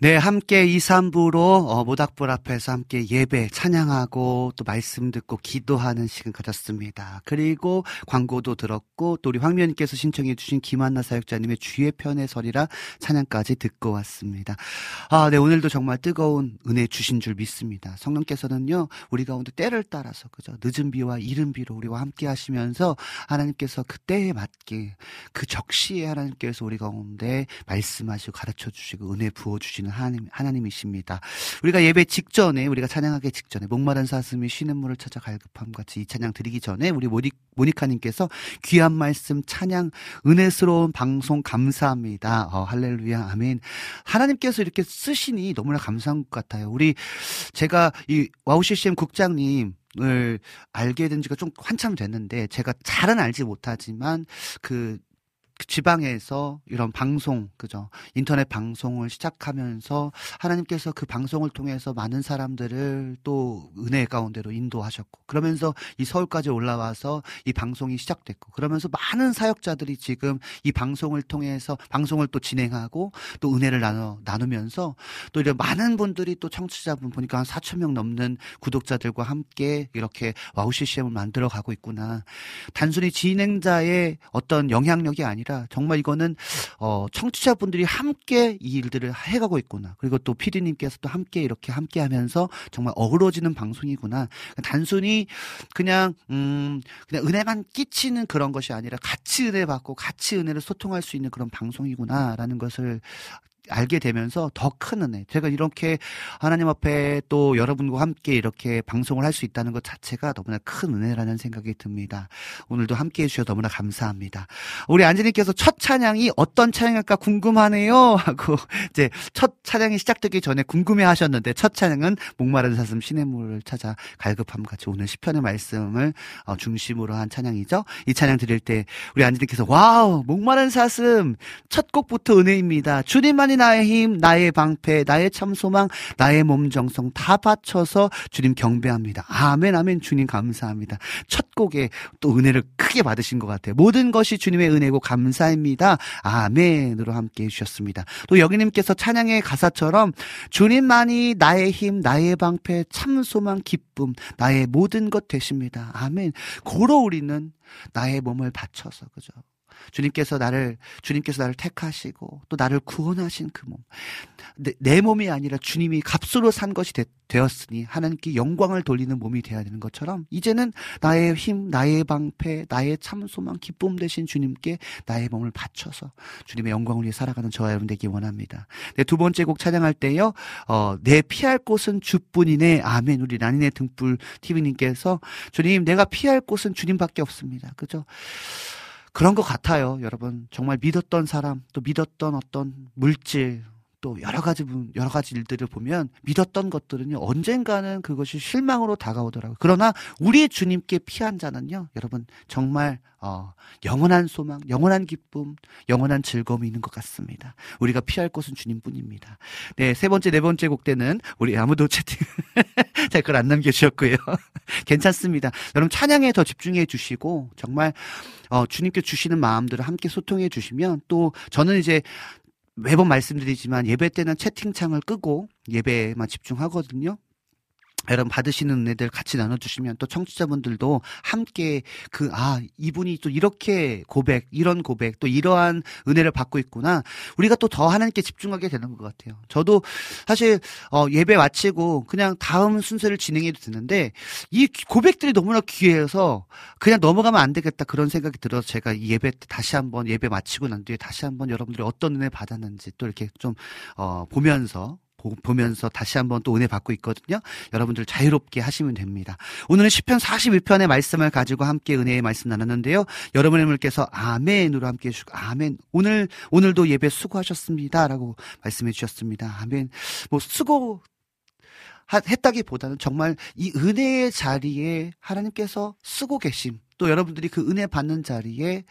네, 함께 2, 3부로 모닥불 앞에서 함께 예배, 찬양하고 또 말씀 듣고 기도하는 시간 가졌습니다. 그리고 광고도 들었고 또 우리 황미연님께서 신청해 주신 김한나 사역자님의 주의 편에 서리라 찬양까지 듣고 왔습니다. 아, 네, 오늘도 정말 뜨거운 은혜 주신 줄 믿습니다. 성령께서는요, 우리 가운데 때를 따라서, 그죠? 늦은 비와 이른 비로 우리와 함께 하시면서 하나님께서 그 때에 맞게 그 적시에 하나님께서 우리 가운데 말씀하시고 가르쳐 주시고 은혜 부어 주시는 하나님이십니다. 우리가 예배 직전에, 우리가 찬양하기 직전에 목마른 사슴이 쉬는 물을 찾아 갈급함같이 이 찬양 드리기 전에 우리 모니카님께서 귀한 말씀, 찬양, 은혜스러운 방송 감사합니다. 할렐루야, 아멘. 하나님께서 이렇게 쓰시니 너무나 감사한 것 같아요. 우리 제가 이 와우CCM 국장님 을 알게 된 지가 좀 한참 됐는데 제가 잘은 알지 못하지만 그 지방에서 이런 방송, 그죠? 인터넷 방송을 시작하면서 하나님께서 그 방송을 통해서 많은 사람들을 또 은혜 가운데로 인도하셨고, 그러면서 이 서울까지 올라와서 이 방송이 시작됐고, 그러면서 많은 사역자들이 지금 이 방송을 통해서 방송을 또 진행하고 또 은혜를 나누면서 또 이런 많은 분들이 또 청취자분 보니까 한 4,000명 넘는 구독자들과 함께 이렇게 와우CCM을 만들어 가고 있구나. 단순히 진행자의 어떤 영향력이 아니라 아니라 정말 이거는 청취자분들이 함께 이 일들을 해가고 있구나. 그리고 또 PD님께서도 함께 이렇게 함께하면서 정말 어우러지는 방송이구나. 단순히 그냥 은혜만 끼치는 그런 것이 아니라 같이 은혜 받고 같이 은혜를 소통할 수 있는 그런 방송이구나라는 것을 알게 되면서 더 큰 은혜. 제가 이렇게 하나님 앞에 또 여러분과 함께 이렇게 방송을 할 수 있다는 것 자체가 너무나 큰 은혜라는 생각이 듭니다. 오늘도 함께 해주셔서 너무나 감사합니다. 우리 안지님께서 첫 찬양이 어떤 찬양일까 궁금하네요 하고 이제 첫 찬양이 시작되기 전에 궁금해 하셨는데 첫 찬양은 목마른 사슴 시냇물을 찾아 갈급함 같이 오늘 시편의 말씀을 중심으로 한 찬양이죠. 이 찬양 드릴 때 우리 안지님께서 와우 목마른 사슴 첫 곡부터 은혜입니다. 주님만이 나의 힘, 나의 방패, 나의 참소망, 나의 몸 정성 다 바쳐서 주님 경배합니다. 아멘, 아멘. 주님 감사합니다. 첫 곡에 또 은혜를 크게 받으신 것 같아요. 모든 것이 주님의 은혜고 감사입니다. 아멘으로 함께 해주셨습니다. 또 여기님께서 찬양의 가사처럼 주님만이 나의 힘, 나의 방패, 참소망, 기쁨, 나의 모든 것 되십니다. 아멘. 고로 우리는 나의 몸을 바쳐서, 그죠? 주님께서 나를 택하시고 또 나를 구원하신 그 몸, 내 몸이 아니라 주님이 값으로 산 것이 되었으니 하나님께 영광을 돌리는 몸이 되어야 되는 것처럼 이제는 나의 힘, 나의 방패, 나의 참소망, 기쁨 되신 주님께 나의 몸을 바쳐서 주님의 영광을 위해 살아가는 저와 여러분 되기 원합니다. 네, 두 번째 곡 찬양할 때요, 내 피할 곳은 주뿐이네. 아멘. 우리 라니네 등불TV님께서 주님, 내가 피할 곳은 주님밖에 없습니다. 그죠? 그런 것 같아요, 여러분. 정말 믿었던 사람, 또 믿었던 어떤 물질, 또 여러 가지 일들을 보면 믿었던 것들은요, 언젠가는 그것이 실망으로 다가오더라고요. 그러나 우리 주님께 피한 자는요, 여러분, 정말 영원한 소망, 영원한 기쁨, 영원한 즐거움이 있는 것 같습니다. 우리가 피할 곳은 주님뿐입니다. 네, 세 번째, 네 번째 곡 때는 우리 아무도 채팅 댓글 안 남겨주셨고요. 괜찮습니다. 여러분 찬양에 더 집중해 주시고 정말 주님께 주시는 마음들을 함께 소통해 주시면, 또 저는 이제 매번 말씀드리지만 예배 때는 채팅창을 끄고 예배에만 집중하거든요. 여러분 받으시는 은혜들 같이 나눠주시면 또 청취자분들도 함께 이분이 또 이렇게 이런 고백 또 이러한 은혜를 받고 있구나. 우리가 또 더 하나님께 집중하게 되는 것 같아요. 저도 사실 예배 마치고 그냥 다음 순서를 진행해도 되는데 이 고백들이 너무나 귀해서 그냥 넘어가면 안 되겠다 그런 생각이 들어서 제가 이 예배 때 다시 한번, 예배 마치고 난 뒤에 다시 한번 여러분들이 어떤 은혜 받았는지 또 이렇게 좀 보면서 다시 한번 또 은혜 받고 있거든요. 여러분들 자유롭게 하시면 됩니다. 오늘은 시편 42편의 말씀을 가지고 함께 은혜의 말씀 나눴는데요. 여러분들께서 아멘으로 함께 해주시고, 아멘. 오늘도 예배 수고하셨습니다라고 말씀해 주셨습니다. 아멘. 뭐 수고했다기보다는 정말 이 은혜의 자리에 하나님께서 쓰고 계심, 또 여러분들이 그 은혜 받는 자리에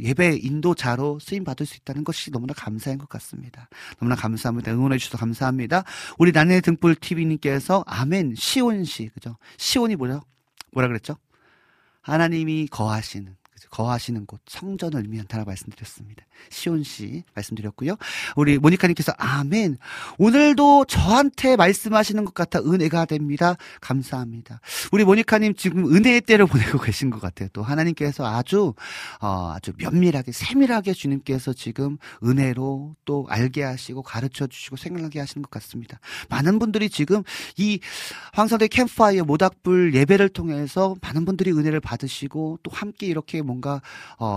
예배 인도자로 쓰임 받을 수 있다는 것이 너무나 감사한 것 같습니다. 너무나 감사합니다. 응원해 주셔서 감사합니다. 우리 나네 등불 TV님께서 아멘. 시온시, 그죠? 시온이 뭐라 그랬죠? 하나님이 거하시는 곳, 성전을 의미한다라고 말씀드렸습니다. 시온시 말씀드렸고요. 우리 모니카님께서 아멘. 오늘도 저한테 말씀하시는 것 같아 은혜가 됩니다. 감사합니다. 우리 모니카님 지금 은혜의 때를 보내고 계신 것 같아요. 또 하나님께서 아주 면밀하게, 세밀하게 주님께서 지금 은혜로 또 알게 하시고 가르쳐 주시고 생각나게 하시는 것 같습니다. 많은 분들이 지금 이 황성대 캠프파이어 모닥불 예배를 통해서 많은 분들이 은혜를 받으시고 또 함께 이렇게 뭔가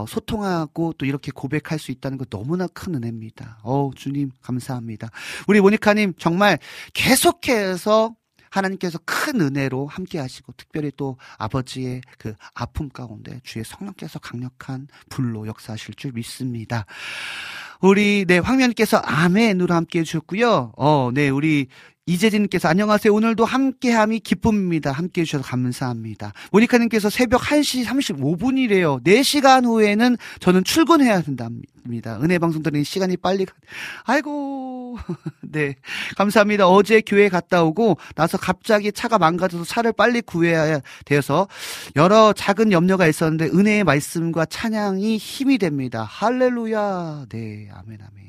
소통하고 또 이렇게 고백할 수 있다는 거 너무나 큰 은혜입니다. 주님 감사합니다. 우리 모니카님 정말 계속해서 하나님께서 큰 은혜로 함께 하시고, 특별히 또 아버지의 그 아픔 가운데 주의 성령께서 강력한 불로 역사하실 줄 믿습니다. 우리 황면님께서 아멘으로 함께 해주셨고요. 우리 이재진님께서 안녕하세요. 오늘도 함께함이 기쁨입니다. 함께해 주셔서 감사합니다. 모니카님께서 새벽 1시 35분이래요. 4시간 후에는 저는 출근해야 된답니다. 은혜 방송 들으니 시간이 빨리 아이고. 네, 감사합니다. 어제 교회 갔다 오고 나서 갑자기 차가 망가져서 차를 빨리 구해야 돼서 여러 작은 염려가 있었는데 은혜의 말씀과 찬양이 힘이 됩니다. 할렐루야. 네, 아멘, 아멘.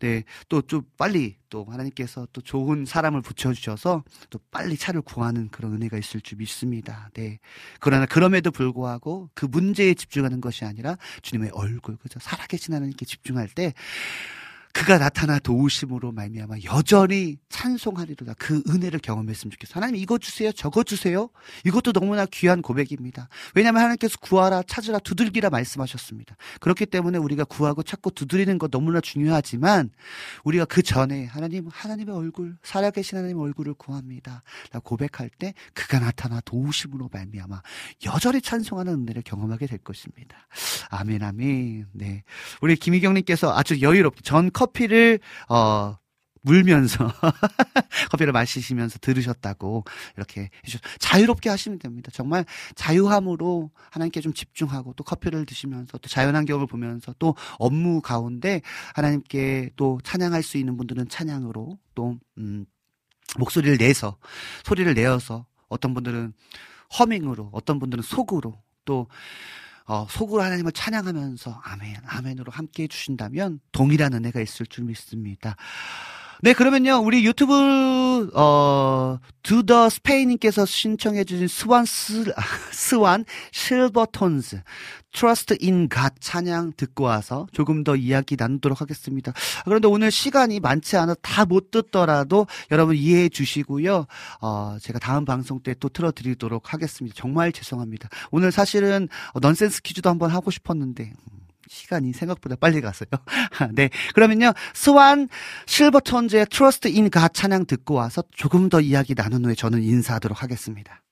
네, 또 좀 빨리 또 하나님께서 또 좋은 사람을 붙여주셔서 또 빨리 차를 구하는 그런 은혜가 있을 줄 믿습니다. 네. 그러나 그럼에도 불구하고 그 문제에 집중하는 것이 아니라 주님의 얼굴, 그죠? 살아계신 하나님께 집중할 때 그가 나타나 도우심으로 말미암아 여전히 찬송하리로다. 그 은혜를 경험했으면 좋겠어요. 하나님 이거 주세요, 저거 주세요. 이것도 너무나 귀한 고백입니다. 왜냐하면 하나님께서 구하라, 찾으라, 두들기라 말씀하셨습니다. 그렇기 때문에 우리가 구하고 찾고 두드리는 거 너무나 중요하지만 우리가 그 전에 하나님의 얼굴, 살아계신 하나님의 얼굴을 구합니다. 라고 고백할 때 그가 나타나 도우심으로 말미암아 여전히 찬송하는 은혜를 경험하게 될 것입니다. 아멘, 아멘. 네, 우리 김희경님께서 아주 여유롭게 전 커피를 물면서 커피를 마시시면서 들으셨다고 이렇게 해주셔서 자유롭게 하시면 됩니다. 정말 자유함으로 하나님께 좀 집중하고 또 커피를 드시면서 또 자연환경을 보면서 또 업무 가운데 하나님께 또 찬양할 수 있는 분들은 찬양으로 또 목소리를 내서 소리를 내어서 어떤 분들은 허밍으로 어떤 분들은 속으로 또 속으로 하나님을 찬양하면서 아멘, 아멘으로 함께 해주신다면 동일한 은혜가 있을 줄 믿습니다. 네, 그러면요, 우리 유튜브, 두더 스페인님께서 신청해주신 스완, 실버 톤즈, Trust in God 찬양 듣고 와서 조금 더 이야기 나누도록 하겠습니다. 그런데 오늘 시간이 많지 않아 다 못 듣더라도 여러분 이해해 주시고요. 제가 다음 방송 때 또 틀어드리도록 하겠습니다. 정말 죄송합니다. 오늘 사실은 넌센스 퀴즈도 한번 하고 싶었는데, 시간이 생각보다 빨리 갔어요. 네, 그러면요, 스완 실버 톤즈의 Trust in God 찬양 듣고 와서 조금 더 이야기 나눈 후에 저는 인사하도록 하겠습니다.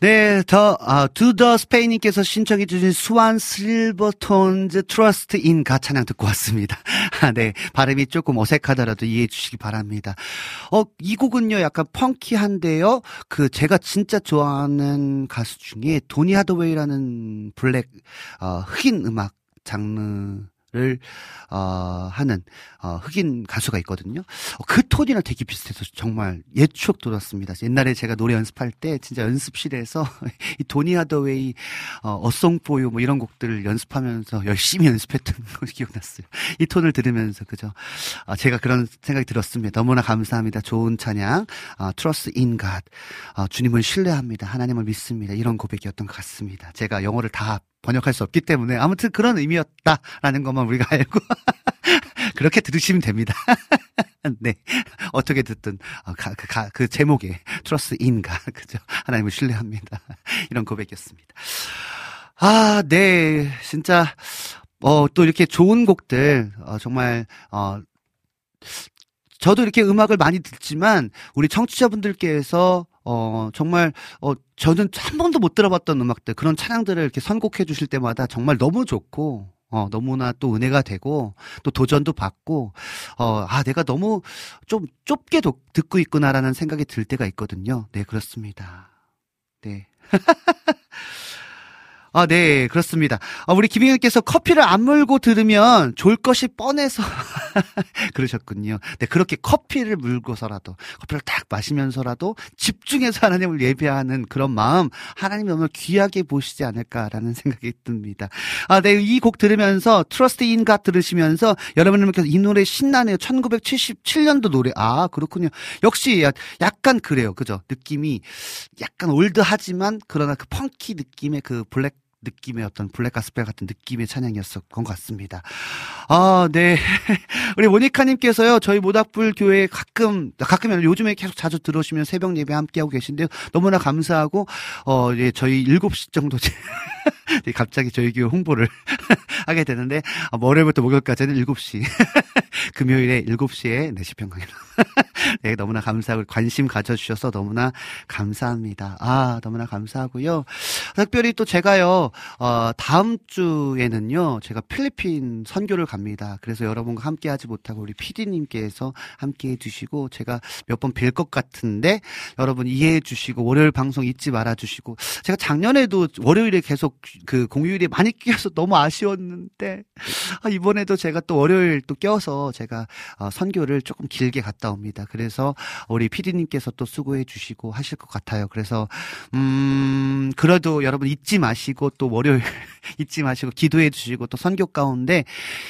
네, 두더 스페인님께서 신청해주신 수완 실버 톤즈 트러스트 인 가 찬양 듣고 왔습니다. 네, 발음이 조금 어색하더라도 이해해주시기 바랍니다. 이 곡은요, 약간 펑키한데요. 제가 진짜 좋아하는 가수 중에 도니 하드웨이라는 블랙, 흑인 음악 장르를, 하는, 흑인 가수가 있거든요. 그 톤이랑 되게 비슷해서 정말 옛 추억 돋았습니다. 옛날에 제가 노래 연습할 때 진짜 연습실에서 이 도니 하더웨이, 어송포유 뭐 이런 곡들을 연습하면서 열심히 연습했던 거 기억났어요. 이 톤을 들으면서, 그죠. 제가 그런 생각이 들었습니다. 너무나 감사합니다. 좋은 찬양, Trust in God. 주님을 신뢰합니다. 하나님을 믿습니다. 이런 고백이었던 것 같습니다. 제가 영어를 다 번역할 수 없기 때문에 아무튼 그런 의미였다라는 것만 우리가 알고 그렇게 들으시면 됩니다. 네, 어떻게 듣든 그 제목에 Trust in God, 그죠? 하나님을 신뢰합니다. 이런 고백이었습니다. 아, 네, 진짜 또 이렇게 좋은 곡들 정말 저도 이렇게 음악을 많이 듣지만 우리 청취자분들께서 정말, 저는 한 번도 못 들어봤던 음악들, 그런 찬양들을 이렇게 선곡해 주실 때마다 정말 너무 좋고, 너무나 또 은혜가 되고, 또 도전도 받고, 내가 너무 좀 좁게 듣고 있구나라는 생각이 들 때가 있거든요. 네, 그렇습니다. 네. 네, 그렇습니다. 우리 김희은께서 커피를 안 물고 들으면 졸 것이 뻔해서 그러셨군요. 네, 그렇게 커피를 물고서라도, 커피를 딱 마시면서라도 집중해서 하나님을 예배하는 그런 마음, 하나님이 너무 귀하게 보시지 않을까라는 생각이 듭니다. 네, 이 곡 들으면서 Trust in God 들으시면서 여러분들께서 이 노래 신나네요. 1977년도 노래. 아, 그렇군요. 역시 약간 그래요. 그죠? 느낌이 약간 올드하지만 그러나 그 펑키 느낌의 그 블랙 느낌의 어떤 블랙 가스펠 같은 느낌의 찬양이었던 것 같습니다. 네. 우리 모니카님께서요, 저희 모닥불 교회에 가끔 요즘에 계속 자주 들어오시면 새벽 예배 함께하고 계신데요. 너무나 감사하고, 예, 저희 7시 정도, 갑자기 저희 교회 홍보를 하게 되는데, 월요일부터 목요일까지는 7시. 금요일에 7시에 네, 시편 강의로. 네, 너무나 감사하고, 관심 가져주셔서 너무나 감사합니다. 너무나 감사하고요. 특별히 또 제가요, 다음 주에는요, 제가 필리핀 선교를 갑니다. 그래서 여러분과 함께 하지 못하고, 우리 PD님께서 함께 해주시고, 제가 몇 번 뵐 것 같은데, 여러분 이해해 주시고, 월요일 방송 잊지 말아 주시고, 제가 작년에도 월요일에 계속 그 공휴일이 많이 끼어서 너무 아쉬웠는데, 이번에도 제가 또 월요일 또 껴서, 제가 선교를 조금 길게 갔다 옵니다. 그래서 우리 PD님께서 또 수고해 주시고 하실 것 같아요. 그래서 그래도 여러분 잊지 마시고 또 월요일 잊지 마시고 기도해 주시고 또 선교 가운데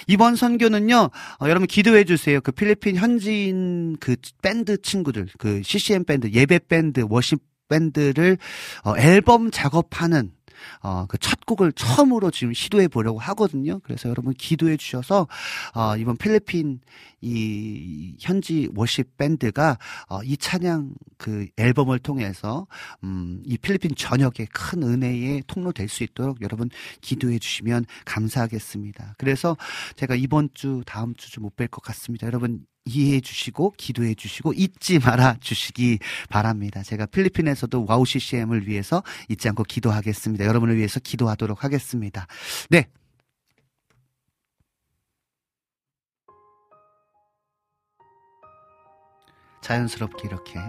이번 선교는요, 여러분 기도해 주세요. 그 필리핀 현지인 그 밴드 친구들, 그 CCM 밴드, 예배 밴드, 워십 밴드를 앨범 작업하는 그 첫 곡을 처음으로 지금 시도해 보려고 하거든요. 그래서 여러분 기도해 주셔서, 이번 필리핀 이 현지 워십 밴드가, 이 찬양 그 앨범을 통해서, 이 필리핀 전역에 큰 은혜의 통로 될 수 있도록 여러분 기도해 주시면 감사하겠습니다. 그래서 제가 이번 주, 다음 주 좀 못 뵐 것 같습니다. 여러분 이해해 주시고 기도해 주시고 잊지 말아 주시기 바랍니다. 제가 필리핀에서도 와우CCM을 위해서 잊지 않고 기도하겠습니다. 여러분을 위해서 기도하도록 하겠습니다. 네. 자연스럽게 이렇게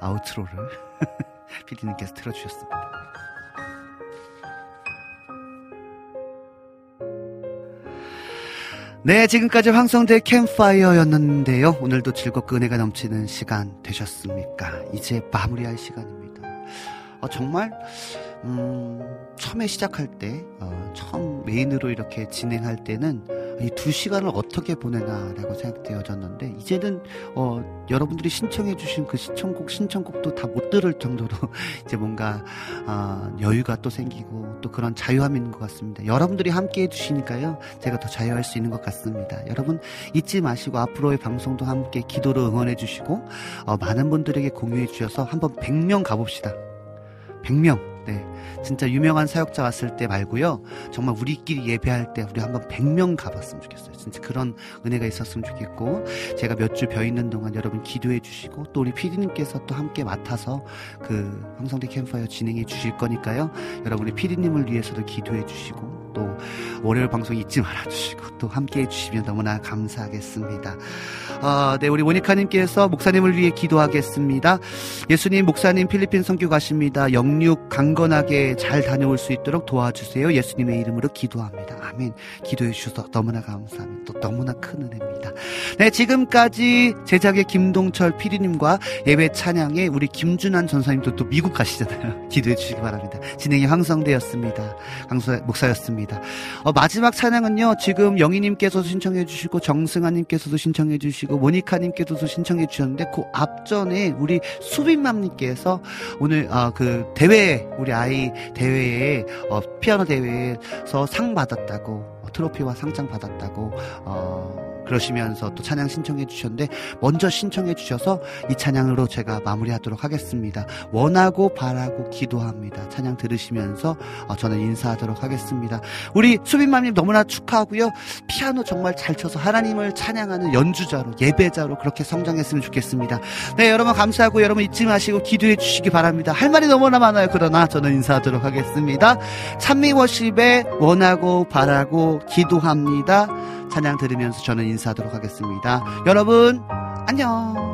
아우트로를 PD님께서 틀어주셨습니다. 네, 지금까지 황성대 캠파이어였는데요. 오늘도 즐겁고 은혜가 넘치는 시간 되셨습니까? 이제 마무리할 시간입니다. 정말 처음에 시작할 때, 처음 메인으로 이렇게 진행할 때는 이 2시간을 어떻게 보내나라고 생각되어졌는데, 이제는 여러분들이 신청해주신 그 신청곡도 다 못 들을 정도로 이제 뭔가 여유가 또 생기고 또 그런 자유함이 있는 것 같습니다. 여러분들이 함께 해주시니까요, 제가 더 자유할 수 있는 것 같습니다. 여러분 잊지 마시고 앞으로의 방송도 함께 기도로 응원해주시고, 많은 분들에게 공유해주셔서 한번 100명 가봅시다. 100명 네, 진짜 유명한 사역자 왔을 때 말고요, 정말 우리끼리 예배할 때 우리 한번 100명 가봤으면 좋겠어요. 진짜 그런 은혜가 있었으면 좋겠고, 제가 몇 주 벼 있는 동안 여러분 기도해 주시고, 또 우리 PD님께서 또 함께 맡아서 그 황성대 캠프파이어 진행해 주실 거니까요, 여러분의 PD님을 위해서도 기도해 주시고, 또 월요일 방송 잊지 말아주시고, 또 함께 해주시면 너무나 감사하겠습니다. 네, 우리 모니카님께서 목사님을 위해 기도하겠습니다. 예수님, 목사님 필리핀 선교 가십니다. 영육 강건하게 잘 다녀올 수 있도록 도와주세요. 예수님의 이름으로 기도합니다. 아멘. 기도해 주셔서 너무나 감사합니다. 또 너무나 큰 은혜입니다. 네, 지금까지 제작의 김동철 PD님과 예배 찬양의 우리 김준환 전사님도 또 미국 가시잖아요. 기도해 주시기 바랍니다. 진행이 황성대였습니다. 목사였습니다. 마지막 찬양은요, 지금 영희님께서도 신청해 주시고, 정승아님께서도 신청해 주시고, 모니카님께서도 신청해 주셨는데, 그 앞전에 우리 수빈맘님께서 오늘 그 대회, 우리 아이 대회에 피아노 대회에서 상 받았다고, 트로피와 상장 받았다고 그러시면서 또 찬양 신청해 주셨는데, 먼저 신청해 주셔서 이 찬양으로 제가 마무리하도록 하겠습니다. 원하고 바라고 기도합니다. 찬양 들으시면서 저는 인사하도록 하겠습니다. 우리 수빈맘님 너무나 축하하고요, 피아노 정말 잘 쳐서 하나님을 찬양하는 연주자로, 예배자로 그렇게 성장했으면 좋겠습니다. 네, 여러분 감사하고, 여러분 잊지 마시고 기도해 주시기 바랍니다. 할 말이 너무나 많아요. 그러나 저는 인사하도록 하겠습니다. 찬미 워십의 원하고 바라고 기도합니다 찬양 들으면서 저는 인사하도록 하겠습니다. 여러분, 안녕!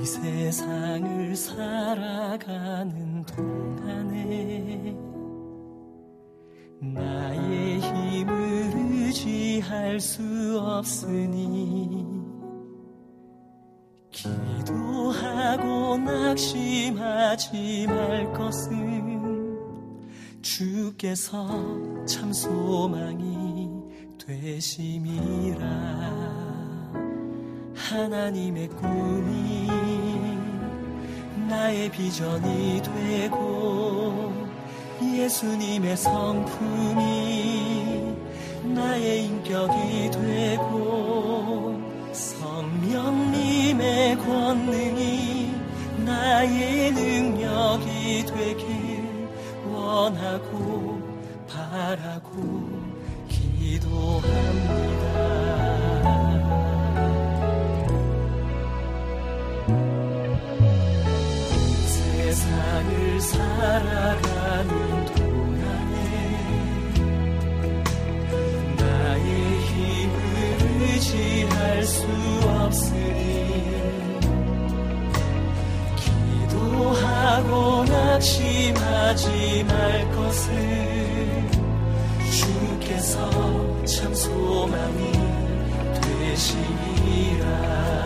이 세상을 살아가는 동안에 나의 힘을 의지할 수 없으니 기도하고 낙심하지 말 것은 주께서 참 소망이 되심이라. 하나님의 꿈이 나의 비전이 되고, 예수님의 성품이 나의 인격이 되고, 성령님의 권능이 나의 능력이 되길 원하고 바라고 기도합니다. 세상을 살아가는 동안에 나의 힘을 의지할 수 없으니 기도하고 낙심하지 말 것을 주께서 참 소망이 되시니라.